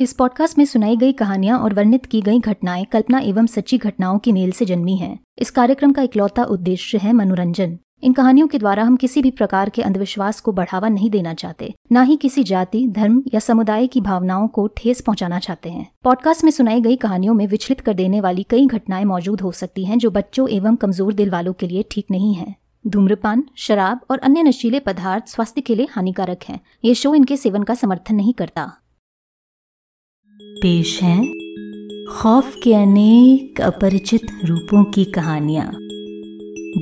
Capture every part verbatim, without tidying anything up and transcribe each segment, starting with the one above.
इस पॉडकास्ट में सुनाई गई कहानियां और वर्णित की गई घटनाएं कल्पना एवं सच्ची घटनाओं की मेल से जन्मी हैं। इस कार्यक्रम का इकलौता उद्देश्य है मनोरंजन। इन कहानियों के द्वारा हम किसी भी प्रकार के अंधविश्वास को बढ़ावा नहीं देना चाहते, न ही किसी जाति, धर्म या समुदाय की भावनाओं को ठेस पहुंचाना चाहते हैं। पॉडकास्ट में सुनाई गई कहानियों में विचलित कर देने वाली कई घटनाएं मौजूद हो सकती हैं जो बच्चों एवं कमजोर दिल वालों के लिए ठीक नहीं है। धूम्रपान, शराब और अन्य नशीले पदार्थ स्वास्थ्य के लिए हानिकारक हैं। ये शो इनके सेवन का समर्थन नहीं करता। पेश है खौफ के अनेक अपरिचित रूपों की कहानियां,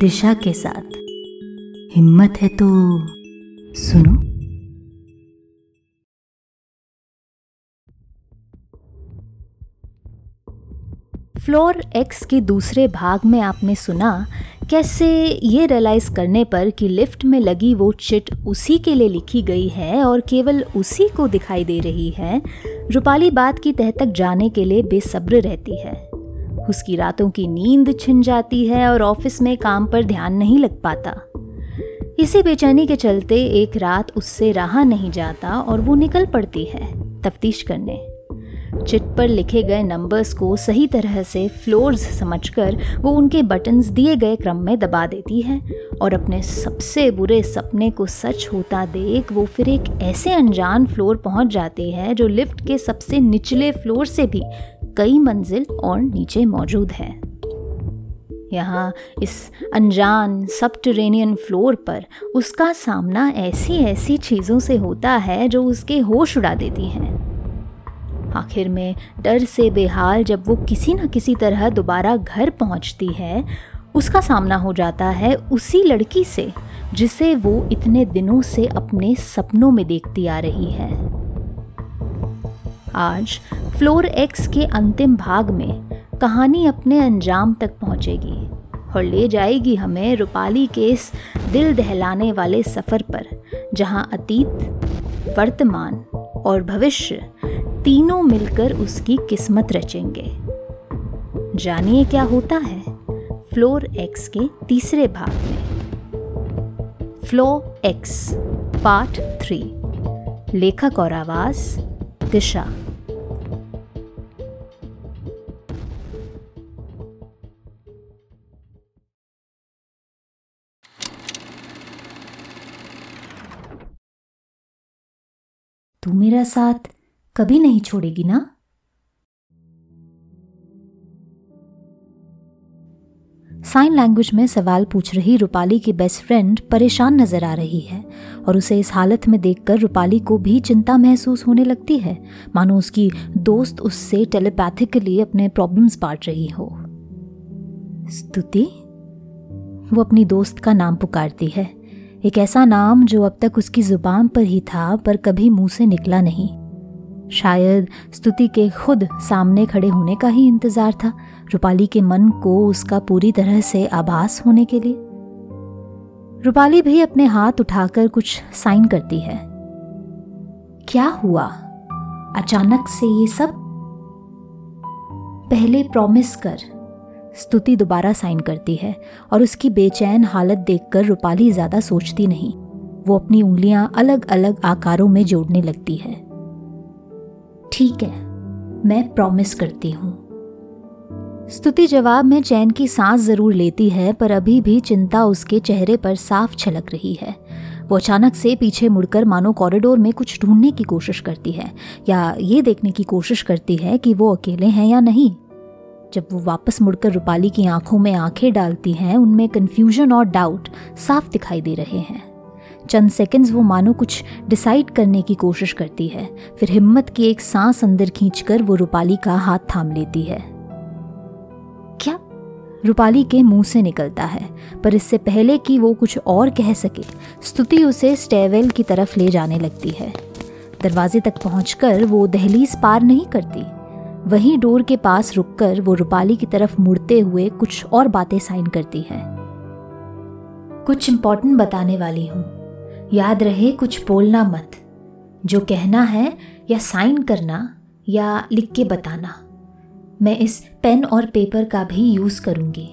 दिशा के साथ। हिम्मत है तो सुनो। फ्लोर एक्स के दूसरे भाग में आपने सुना कैसे ये रियलाइज करने पर कि लिफ्ट में लगी वो चिट उसी के लिए लिखी गई है और केवल उसी को दिखाई दे रही है, रूपाली बात की तह तक जाने के लिए बेसब्र रहती है। उसकी रातों की नींद छिन जाती है और ऑफिस में काम पर ध्यान नहीं लग पाता। इसी बेचैनी के चलते एक रात उससे रहा नहीं जाता और वो निकल पड़ती है तफ्तीश करने। चिट पर लिखे गए नंबर्स को सही तरह से फ्लोर्स समझकर वो उनके बटन्स दिए गए क्रम में दबा देती है और अपने सबसे बुरे सपने को सच होता देख वो फिर एक ऐसे अनजान फ्लोर पहुंच जाती है जो लिफ्ट के सबसे निचले फ्लोर से भी कई मंजिल और नीचे मौजूद है। यहाँ इस अनजान सबटेरेनियन फ्लोर पर उसका सामना ऐसी ऐसी चीज़ों से होता है जो उसके होश उड़ा देती हैं। आखिर में डर से बेहाल जब वो किसी न किसी तरह दोबारा घर पहुँचती है, उसका सामना हो जाता है उसी लड़की से जिसे वो इतने दिनों से अपने सपनों में देखती आ रही है। आज फ्लोर एक्स के अंतिम भाग में कहानी अपने अंजाम तक पहुंचेगी और ले जाएगी हमें रूपाली के इस दिल दहलाने वाले सफ़र पर, जहां अतीत, वर्तमान और भविष्य तीनों मिलकर उसकी किस्मत रचेंगे। जानिए क्या होता है फ्लोर एक्स के तीसरे भाग में। Floor X part three. लेखक और आवाज़ दिशा। तू मेरा साथ कभी नहीं छोड़ेगी ना? साइन लैंग्वेज में सवाल पूछ रही रूपाली की बेस्ट फ्रेंड परेशान नजर आ रही है और उसे इस हालत में देखकर रूपाली को भी चिंता महसूस होने लगती है, मानो उसकी दोस्त उससे टेलीपैथिकली अपने प्रॉब्लम्स बांट रही हो। स्तुति, वो अपनी दोस्त का नाम पुकारती है, एक ऐसा नाम जो अब तक उसकी जुबान पर ही था पर कभी मुंह से निकला नहीं। शायद स्तुति के खुद सामने खड़े होने का ही इंतजार था रूपाली के मन को उसका पूरी तरह से आभास होने के लिए। रूपाली भी अपने हाथ उठाकर कुछ साइन करती है। क्या हुआ अचानक से ये सब? पहले प्रॉमिस कर। स्तुति दोबारा साइन करती है और उसकी बेचैन हालत देखकर रूपाली ज्यादा सोचती नहीं। वो अपनी उंगलियां अलग अलग आकारों में जोड़ने लगती है। ठीक है, मैं प्रॉमिस करती हूँ। स्तुति जवाब में चैन की सांस जरूर लेती है पर अभी भी चिंता उसके चेहरे पर साफ छलक रही है। वो अचानक से पीछे मुड़कर मानो कॉरिडोर में कुछ ढूंढने की कोशिश करती है या ये देखने की कोशिश करती है कि वो अकेले हैं या नहीं। जब वो वापस मुड़कर रूपाली की आंखों में आंखें डालती हैं, उनमें कन्फ्यूजन और डाउट साफ दिखाई दे रहे हैं। चंद सेकंड्स वो मानो कुछ डिसाइड करने की कोशिश करती है, फिर हिम्मत की एक सांस अंदर खींचकर वो रूपाली का हाथ थाम लेती है। क्या? रूपाली के मुंह से निकलता है, पर इससे पहले कि वो कुछ और कह सके, स्तुति उसे स्टेवेल की तरफ ले जाने लगती है। दरवाजे तक पहुंचकर वो दहलीज पार नहीं करती, वहीं डोर के पास रुककर वो रूपाली की तरफ मुड़ते हुए कुछ और बातें साइन करती है। कुछ इम्पोर्टेंट बताने वाली हूँ, याद रहे कुछ बोलना मत। जो कहना है या साइन करना या लिख के बताना। मैं इस पेन और पेपर का भी यूज़ करूँगी।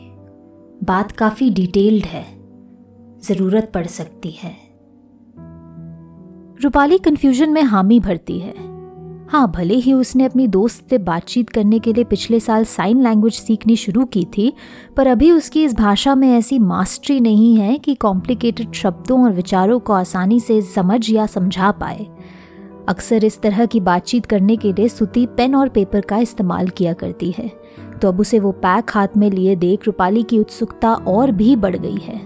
बात काफ़ी डिटेल्ड है, ज़रूरत पड़ सकती है। रूपाली कन्फ्यूजन में हामी भरती है। हाँ, भले ही उसने अपनी दोस्त से बातचीत करने के लिए पिछले साल साइन लैंग्वेज सीखनी शुरू की थी, पर अभी उसकी इस भाषा में ऐसी मास्टरी नहीं है कि कॉम्प्लिकेटेड शब्दों और विचारों को आसानी से समझ या समझा पाए। अक्सर इस तरह की बातचीत करने के लिए सुती पेन और पेपर का इस्तेमाल किया करती है। तो अब उसे वो पैक हाथ में लिए देख रूपाली की उत्सुकता और भी बढ़ गई है।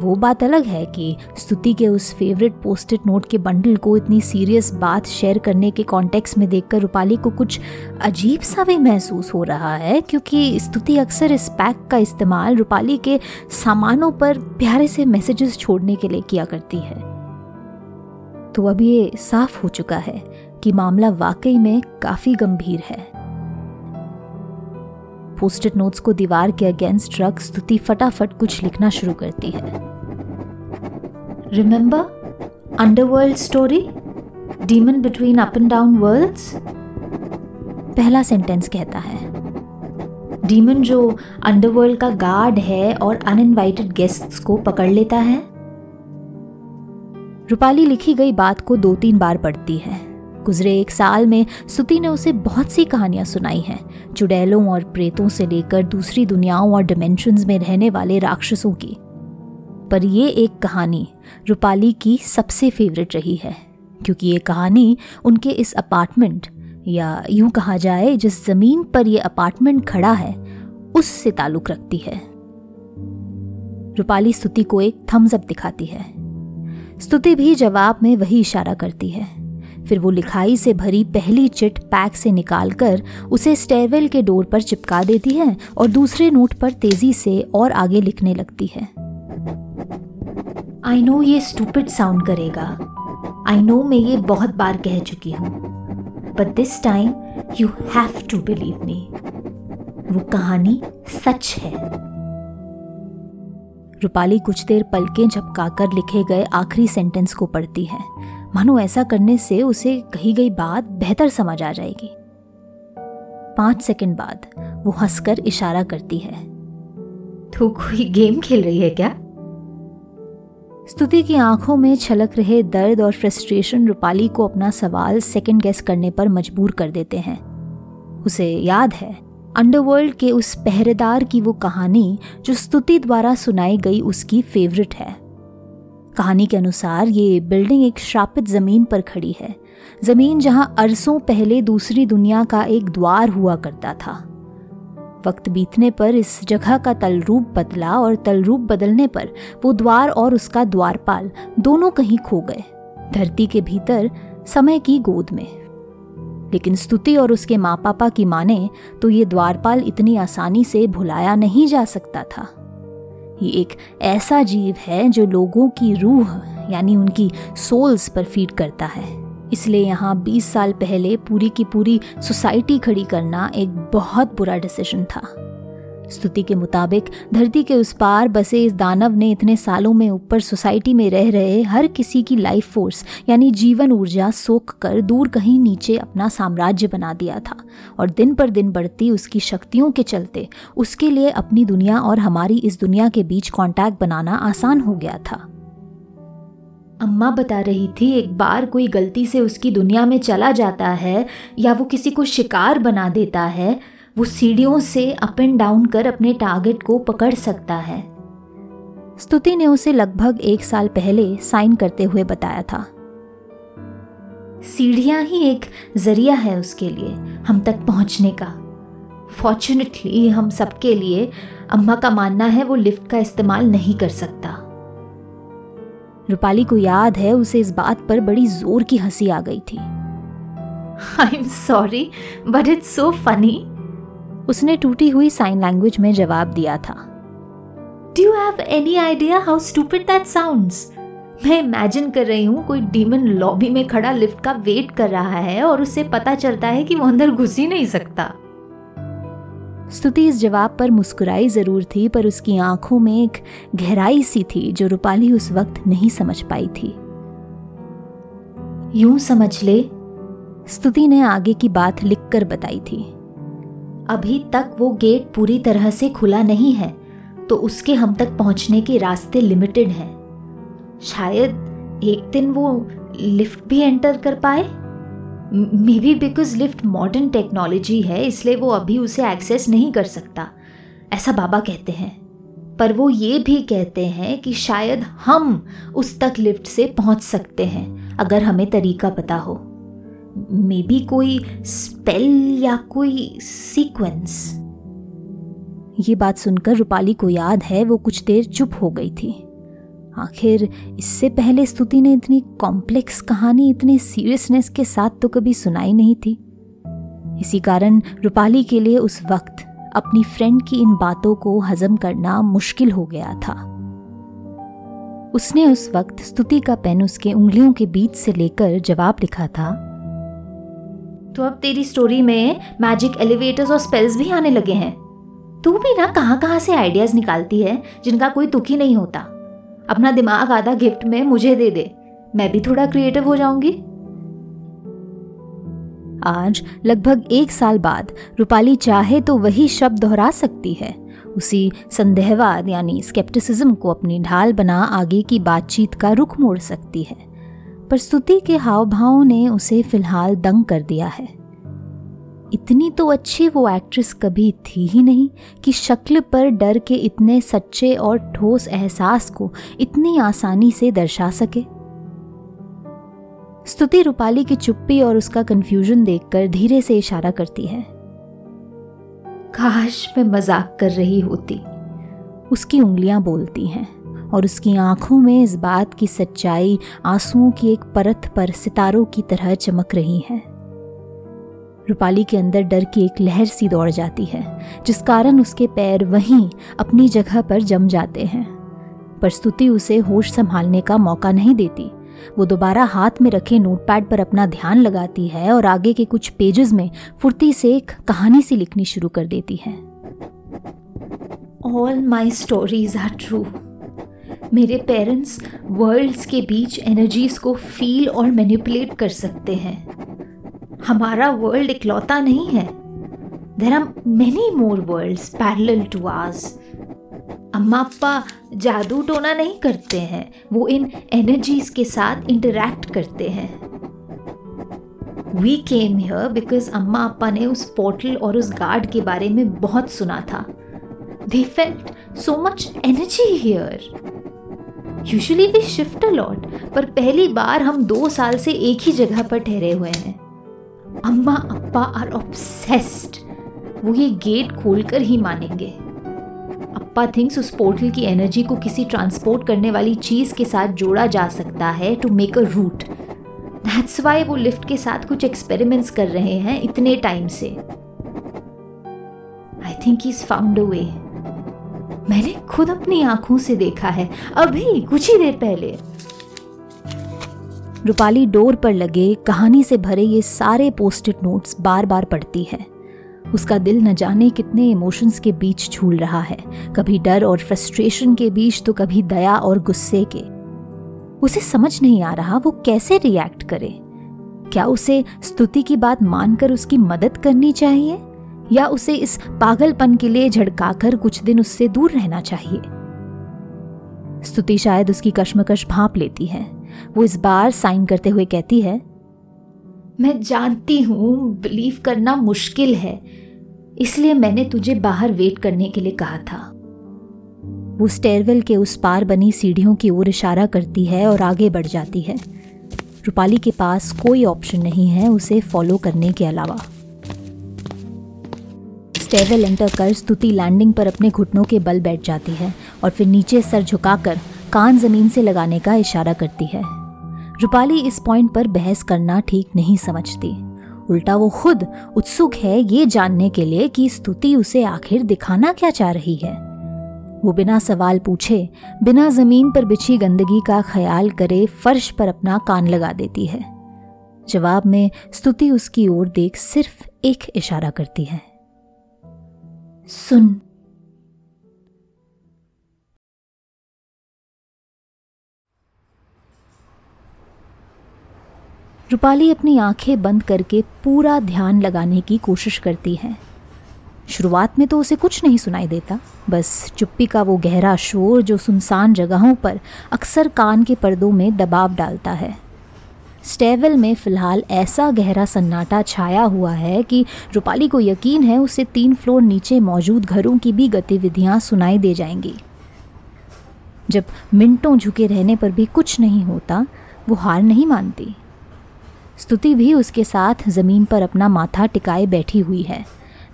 वो बात अलग है कि स्तुति के उस फेवरेट पोस्टिट नोट के बंडल को इतनी सीरियस बात शेयर करने के कॉन्टेक्स्ट में देखकर रूपाली को कुछ अजीब सा भी महसूस हो रहा है, क्योंकि स्तुति अक्सर इस पैक का इस्तेमाल रूपाली के सामानों पर प्यारे से मैसेजेस छोड़ने के लिए किया करती है। तो अब ये साफ हो चुका है कि मामला वाकई में काफी गंभीर है। पोस्टिट नोट्स को दीवार के अगेंस्ट रख स्तुति फटाफट कुछ लिखना शुरू करती है। Remember underworld story, demon between up and down worlds. पहला सेंटेंस कहता है डीमन जो अंडरवर्ल्ड का गार्ड है और अनइनवाइटेड गेस्ट्स को पकड़ लेता है। रूपाली लिखी गई बात को दो तीन बार पढ़ती है। गुजरे एक साल में स्तुति ने उसे बहुत सी कहानियां सुनाई हैं, चुड़ैलों और प्रेतों से लेकर दूसरी दुनियाओं और डिमेंशंस में रहने वाले राक्षसों की। पर ये एक कहानी रूपाली की सबसे फेवरेट रही है, क्योंकि ये कहानी उनके इस अपार्टमेंट, या यूं कहा जाए जिस जमीन पर ये अपार्टमेंट खड़ा है, उससे ताल्लुक रखती है। रूपाली स्तुति को एक थम्स अप दिखाती है। स्तुति भी जवाब में वही इशारा करती है। फिर वो लिखाई से भरी पहली चिट पैक से निकालकर उसे स्टेयरवेल के डोर पर चिपका देती है और दूसरे नोट पर तेजी से और आगे लिखने लगती है। आई नो ये स्टूपिड साउंड करेगा, आई नो मैं ये बहुत बार कह चुकी हूँ, but this time you have to believe me. वो कहानी सच है। रूपाली कुछ देर पलकें झपकाकर लिखे गए आखिरी सेंटेंस को पढ़ती है, मानो ऐसा करने से उसे कही गई बात बेहतर समझ आ जाएगी। पांच सेकंड बाद वो हंसकर इशारा करती है, तू कोई गेम खेल रही है क्या? स्तुति की आंखों में छलक रहे दर्द और फ्रस्ट्रेशन रूपाली को अपना सवाल सेकंड गेस करने पर मजबूर कर देते हैं। उसे याद है अंडरवर्ल्ड के उस पहरेदार की वो कहानी जो स्तुति द्वारा सुनाई गई उसकी फेवरेट है। कहानी के अनुसार ये बिल्डिंग एक श्रापित ज़मीन पर खड़ी है, ज़मीन जहाँ अरसों पहले दूसरी दुनिया का एक द्वार हुआ करता था। वक्त बीतने पर इस जगह का तलरूप बदला और तलरूप बदलने पर वो द्वार और उसका द्वारपाल दोनों कहीं खो गए, धरती के भीतर समय की गोद में। लेकिन स्तुति और उसके माँ पापा की माने तो ये द्वारपाल इतनी आसानी से भुलाया नहीं जा सकता था। ये एक ऐसा जीव है जो लोगों की रूह यानी उनकी सोल्स पर फीड करता है, इसलिए यहाँ बीस साल पहले पूरी की पूरी सोसाइटी खड़ी करना एक बहुत बुरा डिसीजन था। स्तुति के मुताबिक धरती के उस पार बसे इस दानव ने इतने सालों में ऊपर सोसाइटी में रह रहे हर किसी की लाइफ फोर्स यानी जीवन ऊर्जा सोख कर दूर कहीं नीचे अपना साम्राज्य बना दिया था, और दिन पर दिन बढ़ती उसकी शक्तियों के चलते उसके लिए अपनी दुनिया और हमारी इस दुनिया के बीच कांटेक्ट बनाना आसान हो गया था। अम्मा बता रही थी, एक बार कोई गलती से उसकी दुनिया में चला जाता है या वो किसी को शिकार बना देता है, वो सीढ़ियों से अप एंड डाउन कर अपने टारगेट को पकड़ सकता है। स्तुति ने उसे लगभग एक साल पहले साइन करते हुए बताया था। सीढ़ियां ही एक जरिया है उसके लिए हम तक पहुंचने का। फॉर्चुनेटली हम सबके लिए अम्मा का मानना है वो लिफ्ट का इस्तेमाल नहीं कर सकता। रूपाली को याद है उसे इस बात पर बड़ी जोर की हंसी आ गई थी। I am sorry but it's so funny, उसने टूटी हुई साइन लैंग्वेज में जवाब दिया था। Do you have any idea how stupid that sounds? मैं इमेजिन कर रही हूँ कोई डीमन लॉबी में खड़ा लिफ्ट का वेट कर रहा है और उसे पता चलता है कि वो अंदर घुस ही नहीं सकता। स्तुति इस जवाब पर मुस्कुराई जरूर थी, पर उसकी आंखों में एक गहराई सी थी जो रूपाली उस वक्त नहीं समझ पाई थी। यूं समझ ले, स्तुति ने आगे की बात लिखकर बताई थी, अभी तक वो गेट पूरी तरह से खुला नहीं है तो उसके हम तक पहुंचने के रास्ते लिमिटेड हैं। शायद एक दिन वो लिफ्ट भी एंटर कर पाए। Maybe because lift modern technology है इसलिए वो अभी उसे एक्सेस नहीं कर सकता, ऐसा बाबा कहते हैं। पर वो ये भी कहते हैं कि शायद हम उस तक लिफ्ट से पहुंच सकते हैं अगर हमें तरीका पता हो। मे बी कोई स्पेल या कोई सीक्वेंस। ये बात सुनकर रूपाली को याद है वो कुछ देर चुप हो गई थी। आखिर इससे पहले स्तुति ने इतनी कॉम्प्लेक्स कहानी इतने सीरियसनेस के साथ तो कभी सुनाई नहीं थी। इसी कारण रूपाली के लिए उस वक्त अपनी फ्रेंड की इन बातों को हजम करना मुश्किल हो गया था। उसने उस वक्त स्तुति का पेन उसके उंगलियों के बीच से लेकर जवाब लिखा था, तो अब तेरी स्टोरी में मैजिक एलिवेटर्स और स्पेल्स भी आने लगे हैं। तू भी ना कहाँ कहाँ से आइडियाज निकालती है जिनका कोई तुक ही नहीं होता। अपना दिमाग आधा गिफ्ट में मुझे दे दे, मैं भी थोड़ा क्रिएटिव हो जाऊंगी। आज लगभग एक साल बाद रूपाली चाहे तो वही शब्द दोहरा सकती है, उसी संदेहवाद यानी स्केप्टिसिज्म को अपनी ढाल बना आगे की बातचीत का रुख मोड़ सकती है। पर स्तुति के हाव भावों ने उसे फिलहाल दंग कर दिया है। इतनी तो अच्छी वो एक्ट्रेस कभी थी ही नहीं कि शक्ल पर डर के इतने सच्चे और ठोस एहसास को इतनी आसानी से दर्शा सके। स्तुति रूपाली की चुप्पी और उसका कंफ्यूजन देखकर धीरे से इशारा करती है, काश मैं मजाक कर रही होती। उसकी उंगलियां बोलती हैं और उसकी आंखों में इस बात की सच्चाई आंसुओं की एक परत पर सितारों की तरह चमक रही है। रूपाली के अंदर डर की एक लहर सी दौड़ जाती है जिस कारण उसके पैर वहीं अपनी जगह पर जम जाते हैं। पर स्तुति उसे होश संभालने का मौका नहीं देती। वो दोबारा हाथ में रखे नोटपैड पर अपना ध्यान लगाती है और आगे के कुछ पेजेस में फुर्ती से एक कहानी सी लिखनी शुरू कर देती है। All my stories are true. मेरे पेरेंट्स वर्ल्ड्स के बीच एनर्जीज को फील और मैनिपुलेट कर सकते हैं। हमारा वर्ल्ड इकलौता नहीं है। There are many more worlds parallel to ours. अम्मा अप्पा जादू टोना नहीं करते हैं, वो इन एनर्जीज के साथ इंटरैक्ट करते हैं। वी केम हियर बिकॉज अम्मा अप्पा ने उस पोर्टल और उस गार्ड के बारे में बहुत सुना था। They felt so much energy here. Usually we shift a lot, पर पहली बार हम दो साल से एक ही जगह पर ठहरे हुए हैं। अम्मा अप्पा आर ऑब्सेस्ड। वो ये गेट खोलकर ही मानेंगे। अप्पा थिंक्स उस पोर्टल की एनर्जी को किसी ट्रांसपोर्ट करने वाली चीज के साथ जोड़ा जा सकता है to make a route. That's why वो लिफ्ट के साथ कुछ एक्सपेरिमेंट्स कर रहे हैं इतने टाइम से। I think he is found a way. मैंने खुद अपनी आंखों से देखा है अभी कुछ ही देर पहले। रूपाली डोर पर लगे कहानी से भरे ये सारे पोस्टिट नोट्स बार बार पढ़ती है। उसका दिल न जाने कितने इमोशंस के बीच झूल रहा है, कभी डर और फ्रस्ट्रेशन के बीच तो कभी दया और गुस्से के। उसे समझ नहीं आ रहा वो कैसे रिएक्ट करे। क्या उसे स्तुति की बात मानकर उसकी मदद करनी चाहिए या उसे इस पागलपन के लिए झड़काकर कुछ दिन उससे दूर रहना चाहिए। स्तुति शायद उसकी कश्मकश भांप लेती है। वो इस बार साइन करते हुए कहती है, मैं जानती हूँ बिलीव करना मुश्किल है, इसलिए मैंने तुझे बाहर वेट करने के लिए कहा था। वो स्टेयरवेल के उस पार बनी सीढ़ियों की ओर इशारा करती है और आगे बढ़ जाती है। रूपाली के पास कोई ऑप्शन नहीं है उसे फॉलो करने के अलावा। स्टेयरवेल एंटर कर स्तुति लैंडिंग पर अपने घुटनों के बल बैठ जाती है और फिर नीचे सर झुकाकर कान जमीन से लगाने का इशारा करती है। रूपाली इस पॉइंट पर बहस करना ठीक नहीं समझती। उल्टा वो खुद उत्सुक है ये जानने के लिए कि स्तुति उसे आखिर दिखाना क्या चाह रही है। वो बिना सवाल पूछे, बिना जमीन पर बिछी गंदगी का ख्याल करे फर्श पर अपना कान लगा देती है। जवाब में स्तुति उसकी ओर देख सिर्फ एक इशारा करती है, सुन। रूपाली अपनी आंखें बंद करके पूरा ध्यान लगाने की कोशिश करती है। शुरुआत में तो उसे कुछ नहीं सुनाई देता, बस चुप्पी का वो गहरा शोर जो सुनसान जगहों पर अक्सर कान के पर्दों में दबाव डालता है। स्टेबल में फिलहाल ऐसा गहरा सन्नाटा छाया हुआ है कि रूपाली को यकीन है उसे तीन फ्लोर नीचे मौजूद घरों की भी गतिविधियां सुनाई दे जाएंगी। जब मिनटों झुके रहने पर भी कुछ नहीं होता, वो हार नहीं मानती। स्तुति भी उसके साथ ज़मीन पर अपना माथा टिकाए बैठी हुई है,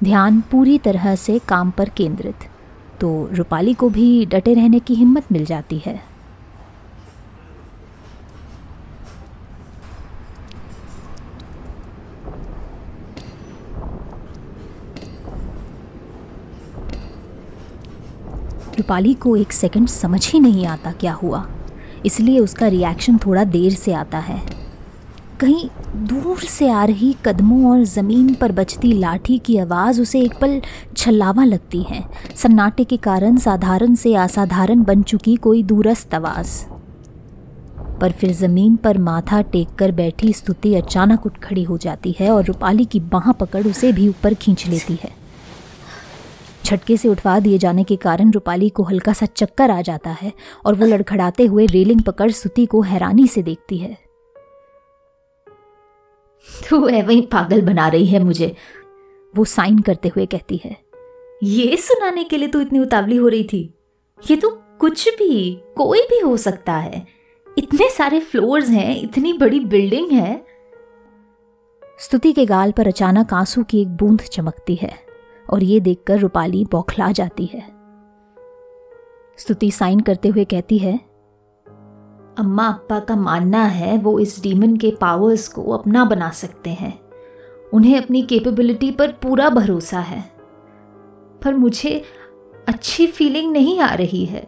ध्यान पूरी तरह से काम पर केंद्रित। तो रूपाली को भी डटे रहने की हिम्मत मिल जाती है। रूपाली को एक सेकंड समझ ही नहीं आता क्या हुआ, इसलिए उसका रिएक्शन थोड़ा देर से आता है। कहीं दूर से आ रही कदमों और ज़मीन पर बजती लाठी की आवाज़ उसे एक पल छलावा लगती है, सन्नाटे के कारण साधारण से असाधारण बन चुकी कोई दूरस्थ आवाज़। पर फिर ज़मीन पर माथा टेक कर बैठी स्तुति अचानक उठ खड़ी हो जाती है और रूपाली की बाँह पकड़ उसे भी ऊपर खींच लेती है। झटके से उठवा दिए जाने के कारण रूपाली को हल्का सा चक्कर आ जाता है और वो लड़खड़ाते हुए रेलिंग पकड़ स्तुति को हैरानी से देखती है। तू ऐसे ही पागल बना रही है मुझे, वो साइन करते हुए कहती है। ये सुनाने के लिए तू इतनी उतावली हो रही थी? ये तो कुछ भी, कोई भी हो सकता है। इतने सारे फ्लोर्स हैं, इतनी बड़ी बिल्डिंग है। स्तुति के गाल पर अचानक आंसू की एक बूंद चमकती है और ये देखकर रूपाली बौखला जाती है। स्तुति साइन करते हुए कहती है, अम्मा अप्पा का मानना है वो इस डीमन के पावर्स को अपना बना सकते हैं। उन्हें अपनी कैपेबिलिटी पर पूरा भरोसा है, पर मुझे अच्छी फीलिंग नहीं आ रही है।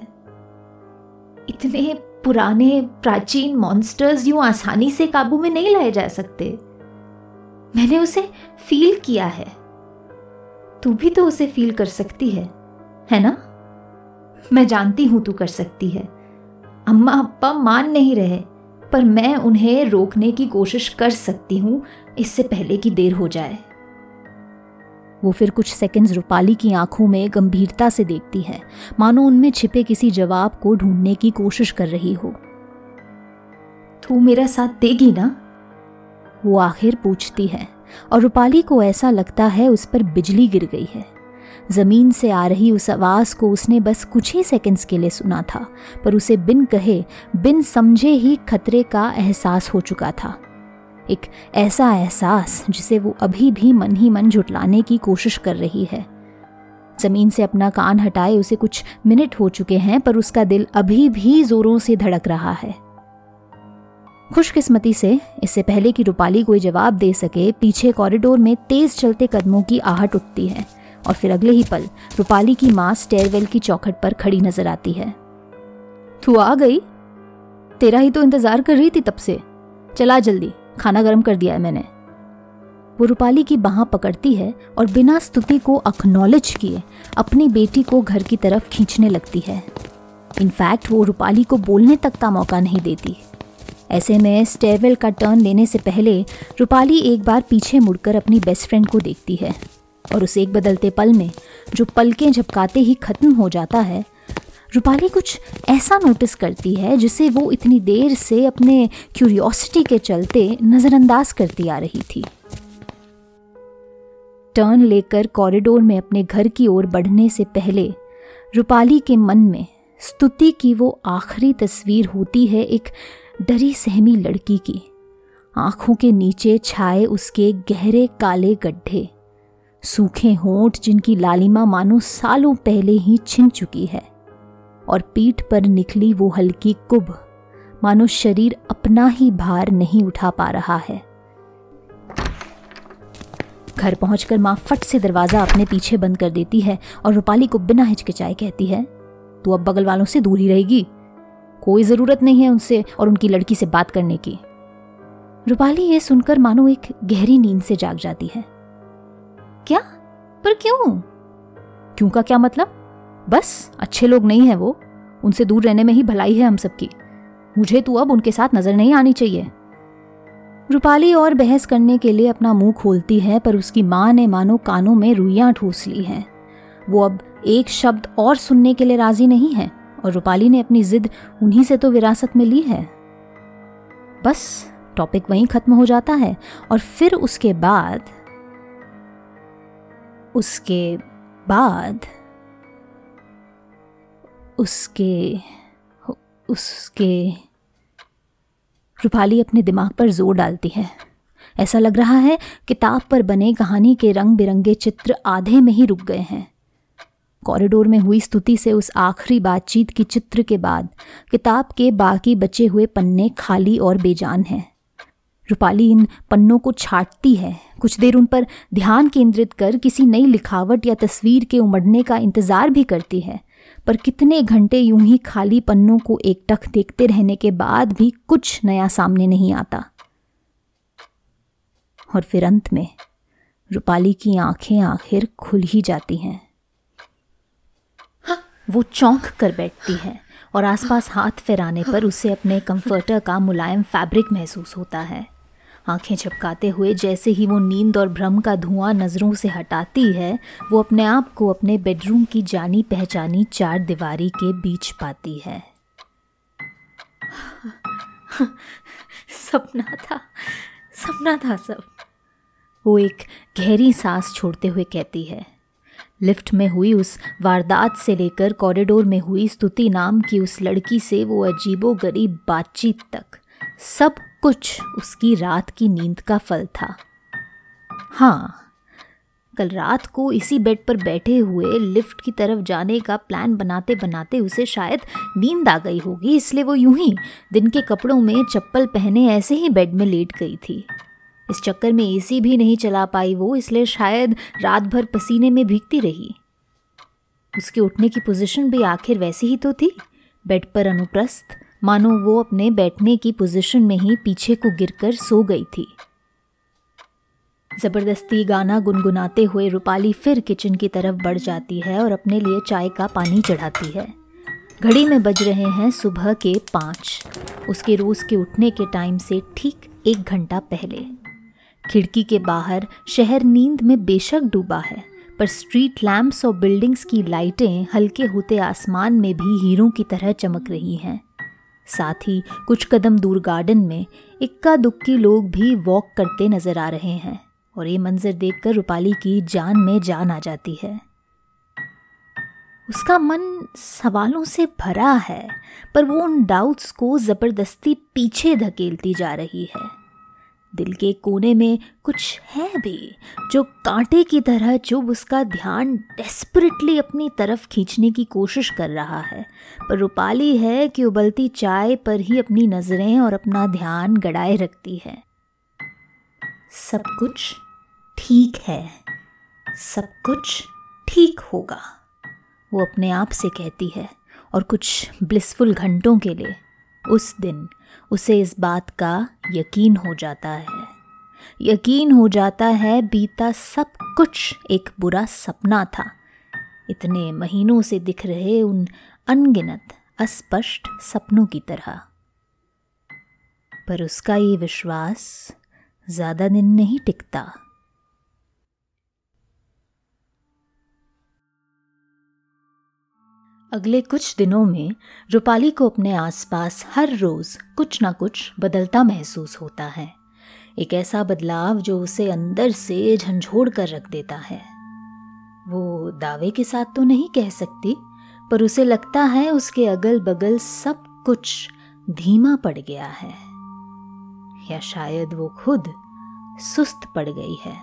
इतने पुराने प्राचीन मॉन्स्टर्स यूं आसानी से काबू में नहीं लाए जा सकते। मैंने उसे फील किया है, तू भी तो उसे फील कर सकती है, है ना? मैं जानती हूँ तू कर सकती है। अम्मा अप्पा मान नहीं रहे, पर मैं उन्हें रोकने की कोशिश कर सकती हूँ, इससे पहले कि देर हो जाए। वो फिर कुछ सेकंड्स रूपाली की आंखों में गंभीरता से देखती है, मानो उनमें छिपे किसी जवाब को ढूंढने की कोशिश कर रही हो। तू मेरा साथ देगी ना? वो आखिर पूछती है और रूपाली को ऐसा लगता है उस पर बिजली गिर गई है। ज़मीन से आ रही उस आवाज़ को उसने बस कुछ ही सेकंड्स के लिए सुना था, पर उसे बिन कहे, बिन समझे ही खतरे का एहसास हो चुका था। एक ऐसा एहसास जिसे वो अभी भी मन ही मन झुटलाने की कोशिश कर रही है। ज़मीन से अपना कान हटाए उसे कुछ मिनट हो चुके हैं, पर उसका दिल अभी भी ज़ोरों से धड़क रहा है। खुशकिस्मती से इससे पहले कि रूपाली कोई जवाब दे सके, पीछे कॉरिडोर में तेज चलते कदमों की आहट उठती है और फिर अगले ही पल रूपाली की माँ स्टेयरवेल की चौखट पर खड़ी नजर आती है। तू आ गई? तेरा ही तो इंतजार कर रही थी तब से। चला जल्दी, खाना गर्म कर दिया है मैंने। वो रूपाली की बाँह पकड़ती है और बिना स्तुति को अक्नॉलेज किए अपनी बेटी को घर की तरफ खींचने लगती है। इनफैक्ट वो रूपाली को बोलने तक का मौका नहीं देती। ऐसे में स्टेयरवेल का टर्न लेने से पहले रूपाली एक बार पीछे मुड़कर अपनी बेस्ट फ्रेंड को देखती है और उस एक बदलते पल में, जो पलकें झपकाते ही खत्म हो जाता है, रूपाली कुछ ऐसा नोटिस करती है जिसे वो इतनी देर से अपने क्यूरियोसिटी के चलते नज़रअंदाज करती आ रही थी। टर्न लेकर कॉरिडोर में अपने घर की ओर बढ़ने से पहले रूपाली के मन में स्तुति की वो आखिरी तस्वीर होती है, एक डरी सहमी लड़की की, आंखों के नीचे छाए उसके गहरे काले गड्ढे, सूखे होंठ जिनकी लालिमा मानो सालों पहले ही छिन चुकी है, और पीठ पर निकली वो हल्की कुब, मानो शरीर अपना ही भार नहीं उठा पा रहा है। घर पहुंचकर माँ फट से दरवाजा अपने पीछे बंद कर देती है और रूपाली को बिना हिचकिचाए कहती है, तू अब बगल वालों से दूर ही रहेगी, कोई ज़रूरत नहीं है उनसे और उनकी लड़की से बात करने की। रूपाली ये सुनकर मानो एक गहरी नींद से जाग जाती है। क्या? पर क्यों? क्यों का क्या मतलब? बस अच्छे लोग नहीं हैं वो, उनसे दूर रहने में ही भलाई है हम सबकी। मुझे तू अब उनके साथ नजर नहीं आनी चाहिए। रूपाली और बहस करने के लिए अपना मुंह खोलती है, पर उसकी माँ ने मानो कानों में रुइयां ठूस ली है। वो अब एक शब्द और सुनने के लिए राजी नहीं है और रूपाली ने अपनी जिद उन्हीं से तो विरासत में ली है। बस टॉपिक वहीं ख़त्म हो जाता है। और फिर उसके बाद उसके बाद उसके उसके रूपाली अपने दिमाग पर जोर डालती है। ऐसा लग रहा है किताब पर बने कहानी के रंग बिरंगे चित्र आधे में ही रुक गए हैं। कॉरिडोर में हुई स्तुति से उस आखिरी बातचीत की चित्र के बाद किताब के बाकी बचे हुए पन्ने खाली और बेजान हैं। रूपाली इन पन्नों को छांटती है, कुछ देर उन पर ध्यान केंद्रित कर किसी नई लिखावट या तस्वीर के उमड़ने का इंतज़ार भी करती है, पर कितने घंटे यूं ही खाली पन्नों को एकटक देखते रहने के बाद भी कुछ नया सामने नहीं आता। और फिर अंत में रूपाली की आंखें आखिर खुल ही जाती हैं। वो चौंक कर बैठती है और आसपास हाथ फैराने पर उसे अपने कंफर्टर का मुलायम फैब्रिक महसूस होता है। आंखें झपकाते हुए जैसे ही वो नींद और भ्रम का धुआं नज़रों से हटाती है, वो अपने आप को अपने बेडरूम की जानी पहचानी चार दीवारी के बीच पाती है। सपना था, सपना था सब, वो एक गहरी सांस छोड़ते हुए कहती है। लिफ्ट में हुई उस वारदात से लेकर कॉरिडोर में हुई स्तुति नाम की उस लड़की से वो अजीबोगरीब बातचीत तक, सब कुछ उसकी रात की नींद का फल था। हाँ, कल रात को इसी बेड पर बैठे हुए लिफ्ट की तरफ जाने का प्लान बनाते बनाते उसे शायद नींद आ गई होगी, इसलिए वो यूं ही दिन के कपड़ों में चप्पल पहने ऐसे ही बेड में लेट गई थी। इस चक्कर में एसी भी नहीं चला पाई वो, इसलिए शायद रात भर पसीने में भीगती रही। उसके उठने की पोजीशन भी आखिर वैसी ही तो थी, बेड पर अनुप्रस्थ, मानो वो अपने बैठने की पोजीशन में ही पीछे को गिरकर सो गई थी। ज़बरदस्ती गाना गुनगुनाते हुए रूपाली फिर किचन की तरफ बढ़ जाती है और अपने लिए चाय का पानी चढ़ाती है। घड़ी में बज रहे हैं सुबह के पाँच, उसके रोज़ के उठने के टाइम से ठीक एक घंटा पहले। खिड़की के बाहर शहर नींद में बेशक डूबा है, पर स्ट्रीट लैम्प्स और बिल्डिंग्स की लाइटें हल्के होते आसमान में भी हीरों की तरह चमक रही हैं। साथ ही कुछ कदम दूर गार्डन में इक्का दुक्की लोग भी वॉक करते नजर आ रहे हैं और ये मंजर देखकर रूपाली की जान में जान आ जाती है। उसका मन सवालों से भरा है, पर वो उन डाउट्स को ज़बरदस्ती पीछे धकेलती जा रही है। दिल के कोने में कुछ है भी जो कांटे की तरह चुभ उसका ध्यान डेस्परेटली अपनी तरफ खींचने की कोशिश कर रहा है, पर रूपाली है कि उबलती चाय पर ही अपनी नज़रें और अपना ध्यान गड़ाए रखती है। सब कुछ ठीक है, सब कुछ ठीक होगा, वो अपने आप से कहती है। और कुछ ब्लिसफुल घंटों के लिए उस दिन उसे इस बात का यकीन हो जाता है, यकीन हो जाता है बीता सब कुछ एक बुरा सपना था। इतने महीनों से दिख रहे उन अनगिनत अस्पष्ट सपनों की तरह। पर उसका ये विश्वास ज़्यादा दिन नहीं टिकता। अगले कुछ दिनों में रूपाली को अपने आसपास हर रोज़ कुछ ना कुछ बदलता महसूस होता है, एक ऐसा बदलाव जो उसे अंदर से झंझोड़ कर रख देता है। वो दावे के साथ तो नहीं कह सकती, पर उसे लगता है उसके अगल बगल सब कुछ धीमा पड़ गया है, या शायद वो खुद सुस्त पड़ गई है।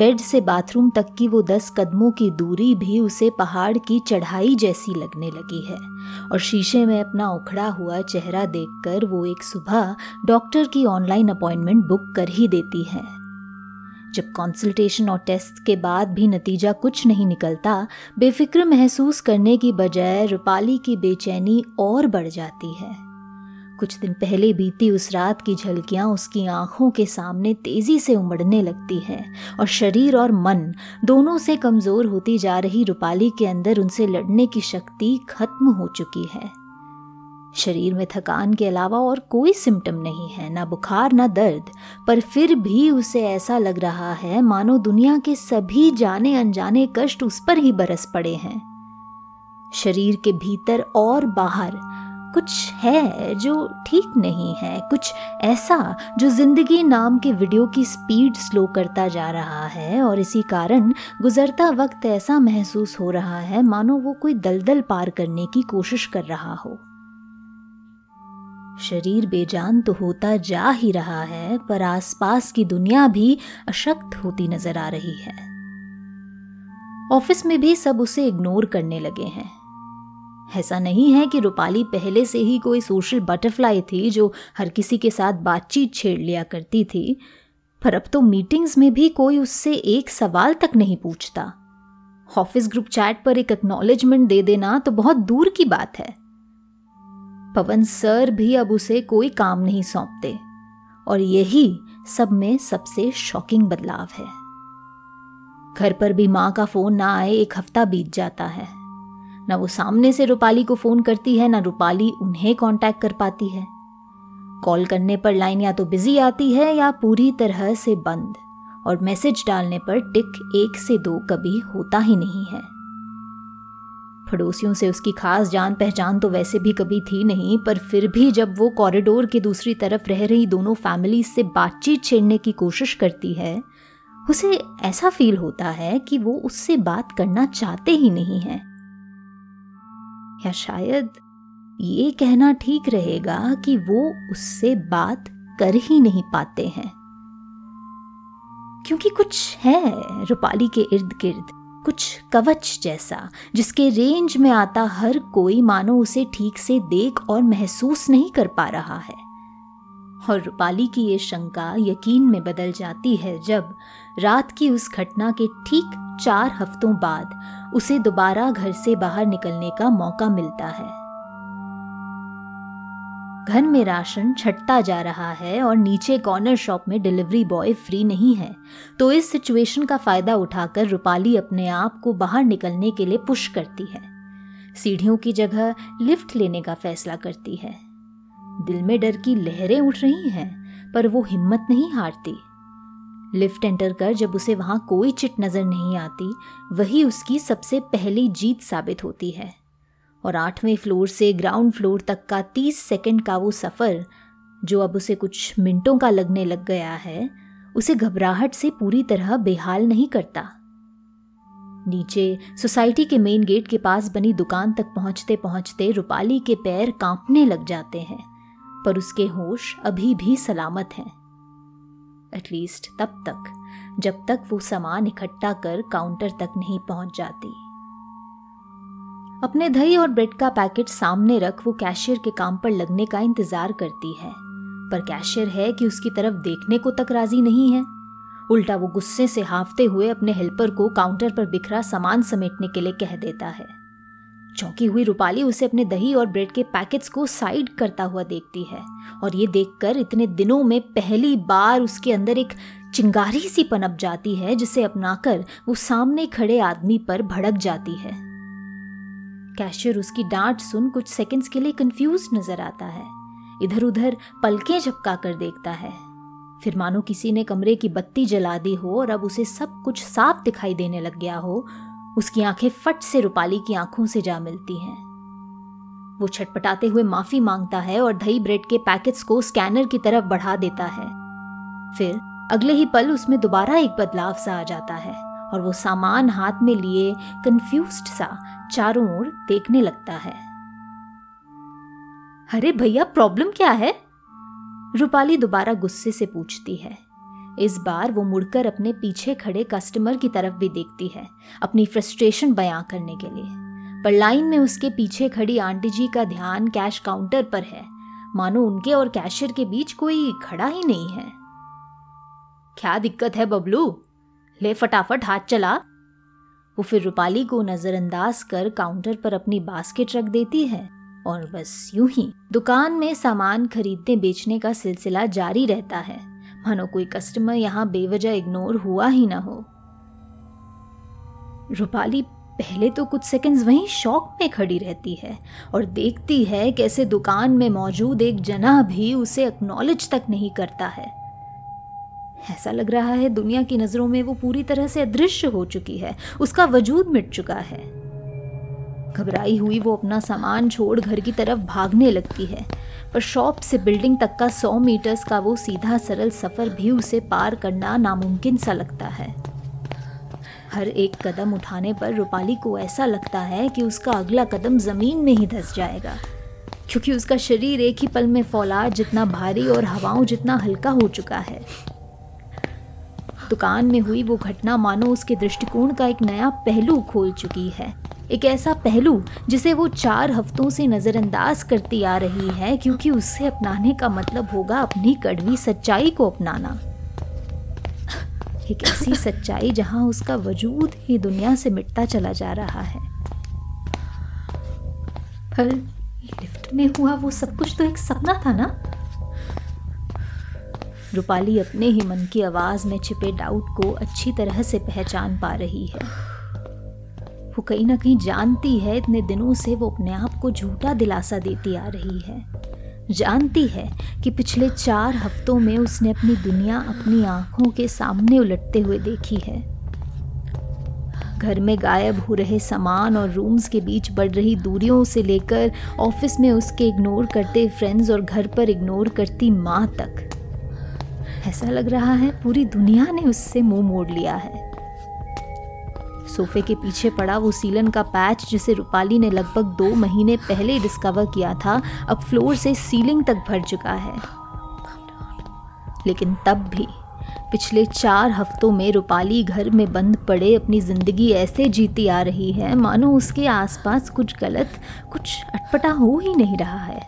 बेड से बाथरूम तक की वो दस कदमों की दूरी भी उसे पहाड़ की चढ़ाई जैसी लगने लगी है, और शीशे में अपना उखड़ा हुआ चेहरा देखकर वो एक सुबह डॉक्टर की ऑनलाइन अपॉइंटमेंट बुक कर ही देती है। जब कंसल्टेशन और टेस्ट के बाद भी नतीजा कुछ नहीं निकलता, बेफिक्र महसूस करने की बजाय रूपाली की बेचैनी और बढ़ जाती है। कुछ दिन पहले बीती उस रात की झलकियां उसकी आंखों के सामने तेजी से उमड़ने लगती है, और शरीर और मन दोनों से कमज़ोर होती जा रही रूपाली के अंदर उनसे लड़ने की शक्ति खत्म हो चुकी है। शरीर में थकान के अलावा और कोई सिम्टम नहीं है, ना बुखार ना दर्द, पर फिर भी उसे ऐसा लग रहा है मानो दुनिया के सभी जाने अनजाने कष्ट उस पर ही बरस पड़े हैं। शरीर के भीतर और बाहर कुछ है जो ठीक नहीं है, कुछ ऐसा जो जिंदगी नाम के वीडियो की स्पीड स्लो करता जा रहा है और इसी कारण गुजरता वक्त ऐसा महसूस हो रहा है मानो वो कोई दलदल पार करने की कोशिश कर रहा हो। शरीर बेजान तो होता जा ही रहा है पर आसपास की दुनिया भी अशक्त होती नजर आ रही है। ऑफिस में भी सब उसे इग्नोर करने लगे हैं। ऐसा नहीं है कि रूपाली पहले से ही कोई सोशल बटरफ्लाई थी जो हर किसी के साथ बातचीत छेड़ लिया करती थी, पर अब तो मीटिंग्स में भी कोई उससे एक सवाल तक नहीं पूछता। ऑफिस ग्रुप चैट पर एक एक्नॉलेजमेंट दे देना तो बहुत दूर की बात है। पवन सर भी अब उसे कोई काम नहीं सौंपते और यही सब में सबसे शॉकिंग बदलाव है। घर पर भी माँ का फोन ना आए एक हफ्ता बीत जाता है। ना वो सामने से रूपाली को फोन करती है, ना रूपाली उन्हें कांटेक्ट कर पाती है। कॉल करने पर लाइन या तो बिजी आती है या पूरी तरह से बंद और मैसेज डालने पर टिक एक से दो कभी होता ही नहीं है। पड़ोसियों से उसकी खास जान पहचान तो वैसे भी कभी थी नहीं, पर फिर भी जब वो कॉरिडोर की दूसरी तरफ रह रही दोनों फैमिली से बातचीत छेड़ने की कोशिश करती है, उसे ऐसा फील होता है कि वो उससे बात करना चाहते ही नहीं है। या शायद ये कहना ठीक रहेगा कि वो उससे बात कर ही नहीं पाते हैं, क्योंकि कुछ है रूपाली के इर्द गिर्द, कुछ कवच जैसा जिसके रेंज में आता हर कोई मानो उसे ठीक से देख और महसूस नहीं कर पा रहा है। और रूपाली की ये शंका यकीन में बदल जाती है जब रात की उस घटना के ठीक चार हफ्तों बाद उसे दोबारा घर से बाहर निकलने का मौका मिलता है। घर में राशन छंटता जा रहा है और नीचे कॉर्नर शॉप में डिलीवरी बॉय फ्री नहीं है, तो इस सिचुएशन का फायदा उठाकर रूपाली अपने आप को बाहर निकलने के लिए पुश करती है। सीढ़ियों की जगह लिफ्ट लेने का फैसला करती है। दिल में डर की लहरें उठ रही हैं पर वो हिम्मत नहीं हारती। लिफ्ट एंटर कर जब उसे वहां कोई चिट नजर नहीं आती, वही उसकी सबसे पहली जीत साबित होती है और आठवें फ्लोर से ग्राउंड फ्लोर तक का तीस सेकंड का वो सफर जो अब उसे कुछ मिनटों का लगने लग गया है, उसे घबराहट से पूरी तरह बेहाल नहीं करता। नीचे सोसाइटी के मेन गेट के पास बनी दुकान तक पहुंचते पहुंचते रूपाली के पैर कांपने लग जाते हैं, पर उसके होश अभी भी सलामत हैं, एटलीस्ट तब तक जब तक वो सामान इकट्ठा कर काउंटर तक नहीं पहुंच जाती। अपने दही और ब्रेड का पैकेट सामने रख वो कैशियर के काम पर लगने का इंतजार करती है, पर कैशियर है कि उसकी तरफ देखने को तक राजी नहीं है। उल्टा वो गुस्से से हांफते हुए अपने हेल्पर को काउंटर पर बिखरा सामान समेटने के लिए कह देता है। चौंकी हुई रूपाली उसे अपने दही और ब्रेड के पैकेट्स को साइड करता हुआ देखती है और ये देखकर इतने दिनों में पहली बार उसके अंदर एक चिंगारी सी पनप जाती है जिसे अपनाकर वो सामने खड़े आदमी पर भड़क जाती है। कैशियर उसकी डांट सुन कुछ सेकंड्स के लिए कंफ्यूज नजर आता है, इधर उधर पलकें झपका कर देखता है, फिर मानो किसी ने कमरे की बत्ती जला दी हो और अब उसे सब कुछ साफ दिखाई देने लग गया हो। उसकी आंखें फट से रूपाली की आंखों से जा मिलती हैं। वो छटपटाते हुए माफी मांगता है और दही ब्रेड के पैकेट्स को स्कैनर की तरफ बढ़ा देता है। फिर अगले ही पल उसमें दोबारा एक बदलाव सा आ जाता है और वो सामान हाथ में लिए कंफ्यूज्ड सा चारों ओर देखने लगता है। अरे भैया, प्रॉब्लम क्या है? रूपाली दोबारा गुस्से से पूछती है। इस बार वो मुड़कर अपने पीछे खड़े कस्टमर की तरफ भी देखती है अपनी फ्रस्ट्रेशन बयां करने के लिए, पर लाइन में उसके पीछे खड़ी आंटी जी का ध्यान कैश काउंटर पर है, मानो उनके और कैशियर के बीच कोई खड़ा ही नहीं है। क्या दिक्कत है बबलू, ले फटाफट हाथ चला। वो फिर रूपाली को नजरअंदाज कर काउंटर पर अपनी बास्केट रख देती है और बस यूं ही दुकान में सामान खरीदने बेचने का सिलसिला जारी रहता है, मानो कोई कस्टमर यहाँ बेवजह इग्नोर हुआ ही ना हो। रूपाली पहले तो कुछ सेकंड्स वहीं शॉक में खड़ी रहती है और देखती है कैसे दुकान में मौजूद एक जना भी उसे एक्नॉलेज तक नहीं करता है। ऐसा लग रहा है दुनिया की नजरों में वो पूरी तरह से अदृश्य हो चुकी है, उसका वजूद मिट चुका है। घबराई हुई वो अपना सामान छोड़ घर की तरफ भागने लगती है, पर शॉप से बिल्डिंग तक का सौ मीटर्स का वो सीधा सरल सफ़र भी उसे पार करना नामुमकिन सा लगता है। हर एक कदम उठाने पर रूपाली को ऐसा लगता है कि उसका अगला कदम ज़मीन में ही धंस जाएगा, क्योंकि उसका शरीर एक ही पल में फौलाद जितना भारी और हवाओं जितना हल्का हो चुका है। दुकान में हुई वो घटना मानो उसके दृष्टिकोण का एक नया पहलू खोल चुकी है, एक ऐसा पहलू जिसे वो चार हफ्तों से नज़रअंदाज करती आ रही है, क्योंकि उससे अपनाने का मतलब होगा अपनी कड़वी सच्चाई को अपनाना, एक ऐसी सच्चाई जहां उसका वजूद ही दुनिया से मिटता चला जा रहा है। पर लिफ्ट में हुआ वो सब कुछ तो एक सपना था ना? रूपाली अपने ही मन की आवाज़ में छिपे डाउट को अच्छी तरह से पहचान पा रही है। वो कहीं ना कहीं जानती है इतने दिनों से वो अपने आप को झूठा दिलासा देती आ रही है, जानती है कि पिछले चार हफ्तों में उसने अपनी दुनिया अपनी आंखों के सामने उलटते हुए देखी है। घर में गायब हो रहे सामान और रूम्स के बीच बढ़ रही दूरियों से लेकर ऑफिस में उसके इग्नोर करते फ्रेंड्स और घर पर इग्नोर करती माँ तक, ऐसा लग रहा है पूरी दुनिया ने उससे मुंह मोड़ लिया है। सोफे के पीछे पड़ा वो सीलन का पैच जिसे रूपाली ने लगभग दो महीने पहले डिस्कवर किया था, अब फ्लोर से सीलिंग तक भर चुका है। लेकिन तब भी पिछले चार हफ्तों में रूपाली घर में बंद पड़े अपनी जिंदगी ऐसे जीती आ रही है मानो उसके आसपास कुछ गलत, कुछ अटपटा हो ही नहीं रहा है।